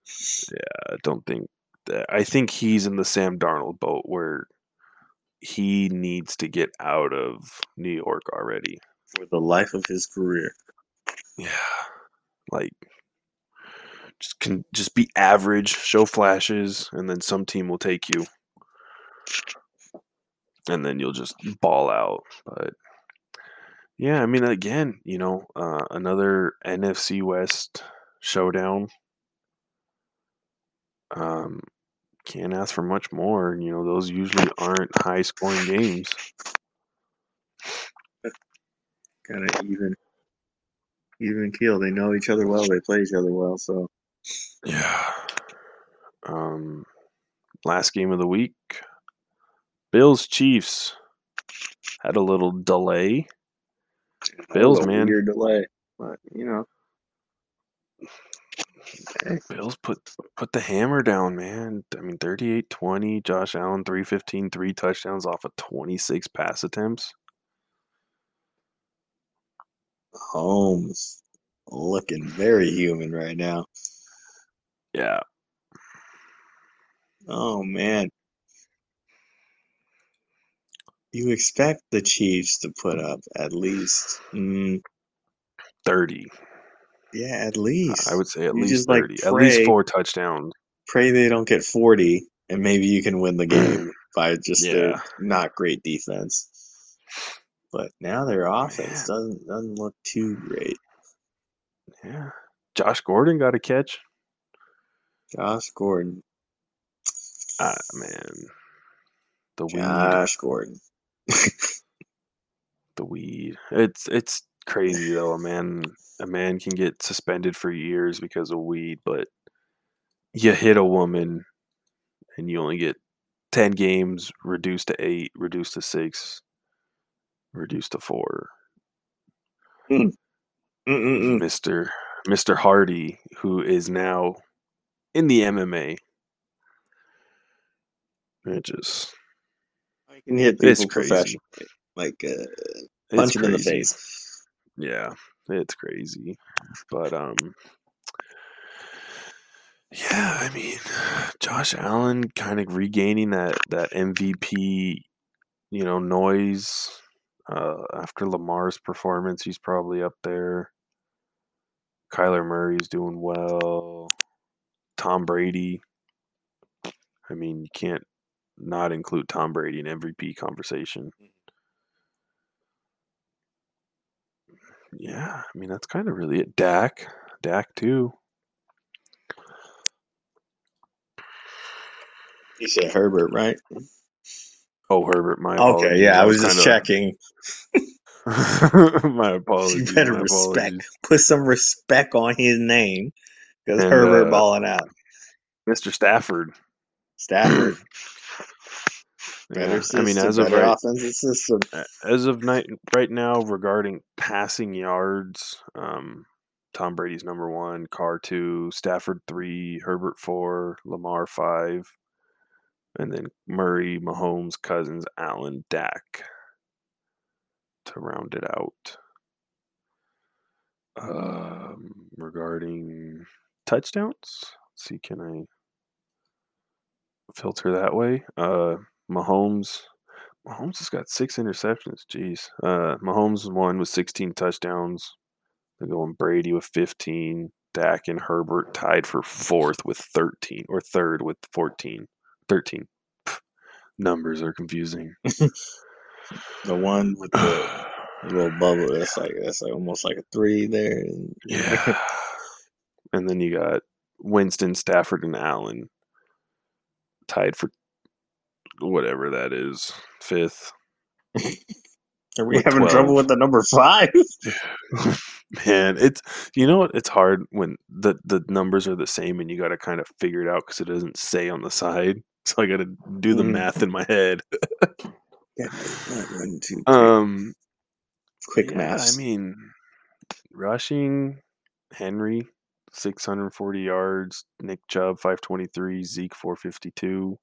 Yeah, I don't think that. I think he's in the Sam Darnold boat where he needs to get out of New York already. For the life of his career. Yeah. Like, just be average, show flashes, and then some team will take you. And then you'll just ball out. But, yeah, I mean, again, you know, another NFC West showdown. Can't ask for much more. You know, those usually aren't high-scoring games. Kind of even keel. They know each other well. They play each other well, so. Yeah. Last game of the week. Bills-Chiefs had a little delay. Bills, man. Weird delay, but, you know. Okay. Bills put the hammer down, man. I mean, 38-20. Josh Allen, 315, 3 touchdowns off of 26 pass attempts. Holmes looking very human right now. Yeah. Oh, man. You expect the Chiefs to put up at least 30. Yeah, at least. I would say at least 30. Like, at least 4 touchdowns. Pray they don't get 40, and maybe you can win the game by just their not great defense. But now their offense doesn't look too great. Yeah. Josh Gordon got a catch. Josh Gordon. Ah, man. The weed. Josh Gordon. The weed. It's crazy though. A man can get suspended for years because of weed, but you hit a woman and you only get 10 games, reduced to 8, reduced to 6, reduced to 4. Mr. Hardy, who is now in the MMA. I can hit people professionally, like punch him in the face. Yeah, it's crazy. But yeah, I mean, Josh Allen kind of regaining that MVP, you know, noise after Lamar's performance. He's probably up there. Kyler Murray's doing well. Tom Brady. I mean, you can't not include Tom Brady in MVP conversation. Yeah, I mean, that's kind of really it. Dak too. You said Herbert, right? Oh, Herbert, my apologies. Okay, yeah, I was just checking. My apologies. You better put some respect on his name, because Herbert balling out. Mr. Stafford. Better system, I mean, right now, regarding passing yards, Tom Brady's number 1, Carr 2, Stafford 3, Herbert 4, Lamar 5, and then Murray, Mahomes, Cousins, Allen, Dak to round it out. Regarding touchdowns, let's see, can I filter that way? Mahomes has got 6 interceptions. Jeez. Mahomes won with 16 touchdowns. They're going Brady with 15. Dak and Herbert tied for 4th with 13, or 3rd with 14. 13. Pff, numbers are confusing. The one with the little bubble. That's like almost like a 3 there. Yeah. And then you got Winston, Stafford, and Allen tied for whatever that is, 5th. Are we having 12. Trouble with the number 5? Man, it's, you know what? It's hard when the numbers are the same and you got to kind of figure it out because it doesn't say on the side. So I got to do the math in my head. Yeah, 1, 2, 3. Quick math. I mean, Rushing, Henry, 640 yards. Nick Chubb, 523. Zeke, 452.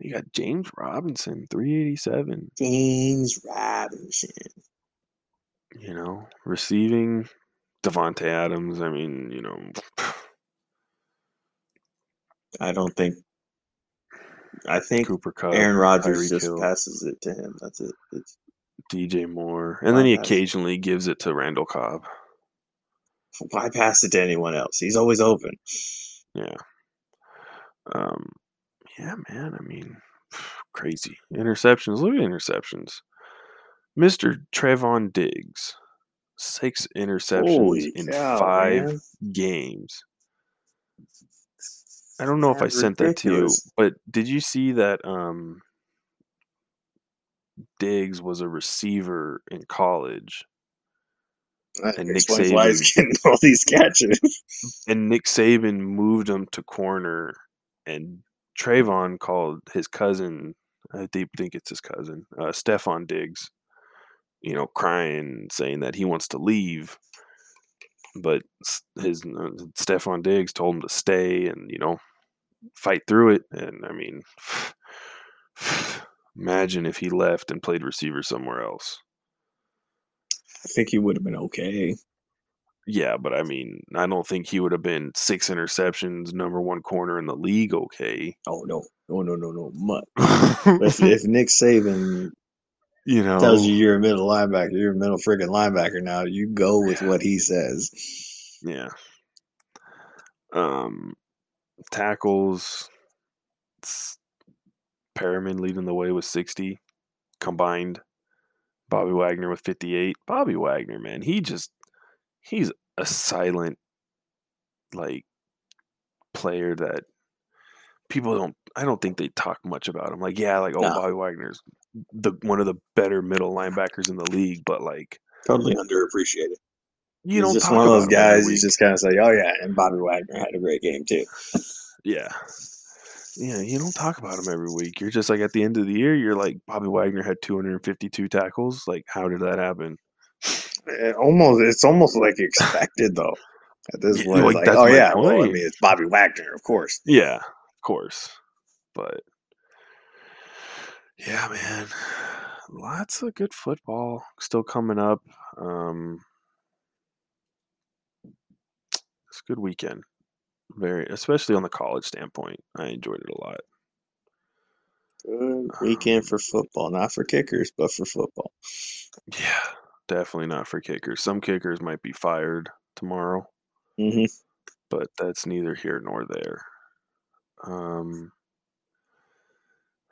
You got James Robinson, 387. James Robinson. You know, receiving, Devontae Adams. I mean, you know. I think Cooper Cup, Aaron Rodgers just passes it to him. That's it. It's DJ Moore. And then he occasionally gives it to Randall Cobb. Why pass it to anyone else? He's always open. Yeah. Yeah, man. I mean, crazy. Interceptions. Look at interceptions. Mr. Trevon Diggs. 6 interceptions in five games. I don't know if I sent that to you, but did you see that Diggs was a receiver in college? And Nick Saban is getting all these catches. And Nick Saban moved him to corner, and Trevon called his cousin, I think it's his cousin, Stephon Diggs, you know, crying, saying that he wants to leave. But his Stephon Diggs told him to stay and, you know, fight through it. And, I mean, imagine if he left and played receiver somewhere else. I think he would have been okay. Yeah, but, I mean, I don't think he would have been 6 interceptions, number 1 corner in the league okay. Oh, no. No. Mutt. if Nick Saban... You know, tells you you're a middle linebacker. You're a middle freaking linebacker now. You go with what he says. Yeah. Tackles. Perriman leading the way with 60 combined. Bobby Wagner with 58. Bobby Wagner, man, he's a silent like player that people don't. I don't think they talk much about him. Like, yeah, like Bobby Wagner's one of the better middle linebackers in the league, but like totally underappreciated. He's just one of those guys. You just kind of say, "Oh yeah," and Bobby Wagner had a great game too. Yeah. You don't talk about him every week. You're just like at the end of the year, you're like Bobby Wagner had 252 tackles. Like, how did that happen? It's almost like expected though. At this point, like oh yeah, point. Well, I mean, it's Bobby Wagner, of course. Yeah, of course, but. Yeah, man. Lots of good football still coming up. It's a good weekend. Especially on the college standpoint. I enjoyed it a lot. Good weekend for football. Not for kickers, but for football. Yeah, definitely not for kickers. Some kickers might be fired tomorrow. Mm-hmm. But that's neither here nor there.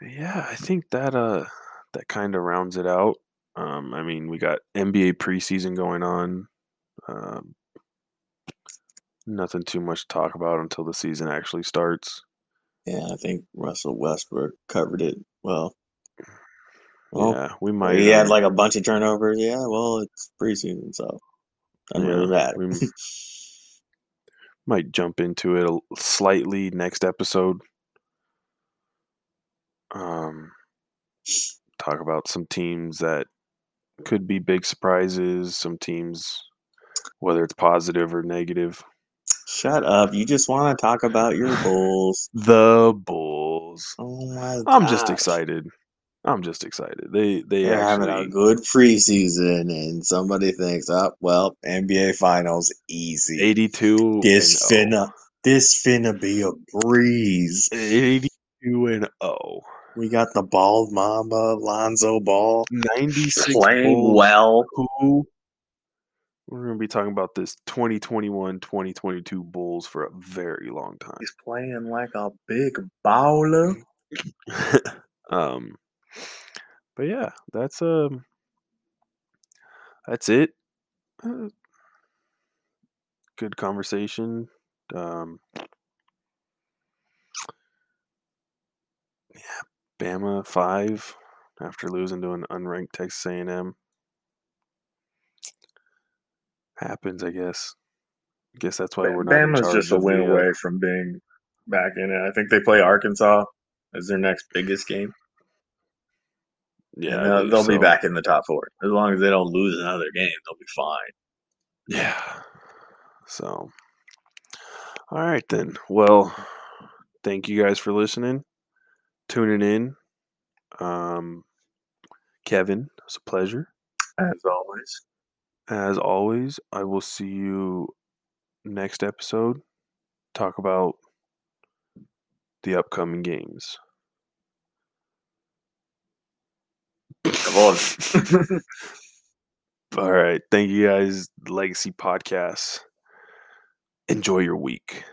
Yeah, I think that kind of rounds it out. I mean, we got NBA preseason going on. Nothing too much to talk about until the season actually starts. Yeah, I think Russell Westbrook covered it well. Yeah, we might. He had like a bunch of turnovers. Yeah, well, it's preseason, so doesn't really matter. We might jump into it slightly next episode. Talk about some teams that could be big surprises, some teams, whether it's positive or negative. Shut up. You just want to talk about your Bulls. The Bulls. Oh, my God. I'm just excited. They're actually having a good preseason, and somebody thinks, oh, well, NBA Finals, easy. 82. This finna be a breeze. 82-0. We got the bald mama, Lonzo Ball. 96 playing Bulls. Well. We're going to be talking about this 2021-2022 Bulls for a very long time. He's playing like a big baller. But yeah, that's it. Good conversation. Yeah, Bama 5 after losing to an unranked Texas A&M. Happens, I guess. I guess that's why we're not Bama's in charge just a win away from being back in it. I think they play Arkansas as their next biggest game. Yeah, they'll be back in the top 4. As long as they don't lose another game, they'll be fine. Yeah. So, all right then. Well, thank you guys for listening, tuning in. Kevin, it was a pleasure. As always. As always, I will see you next episode. Talk about the upcoming games. Come on. All right. Thank you guys. Legacy Podcasts. Enjoy your week.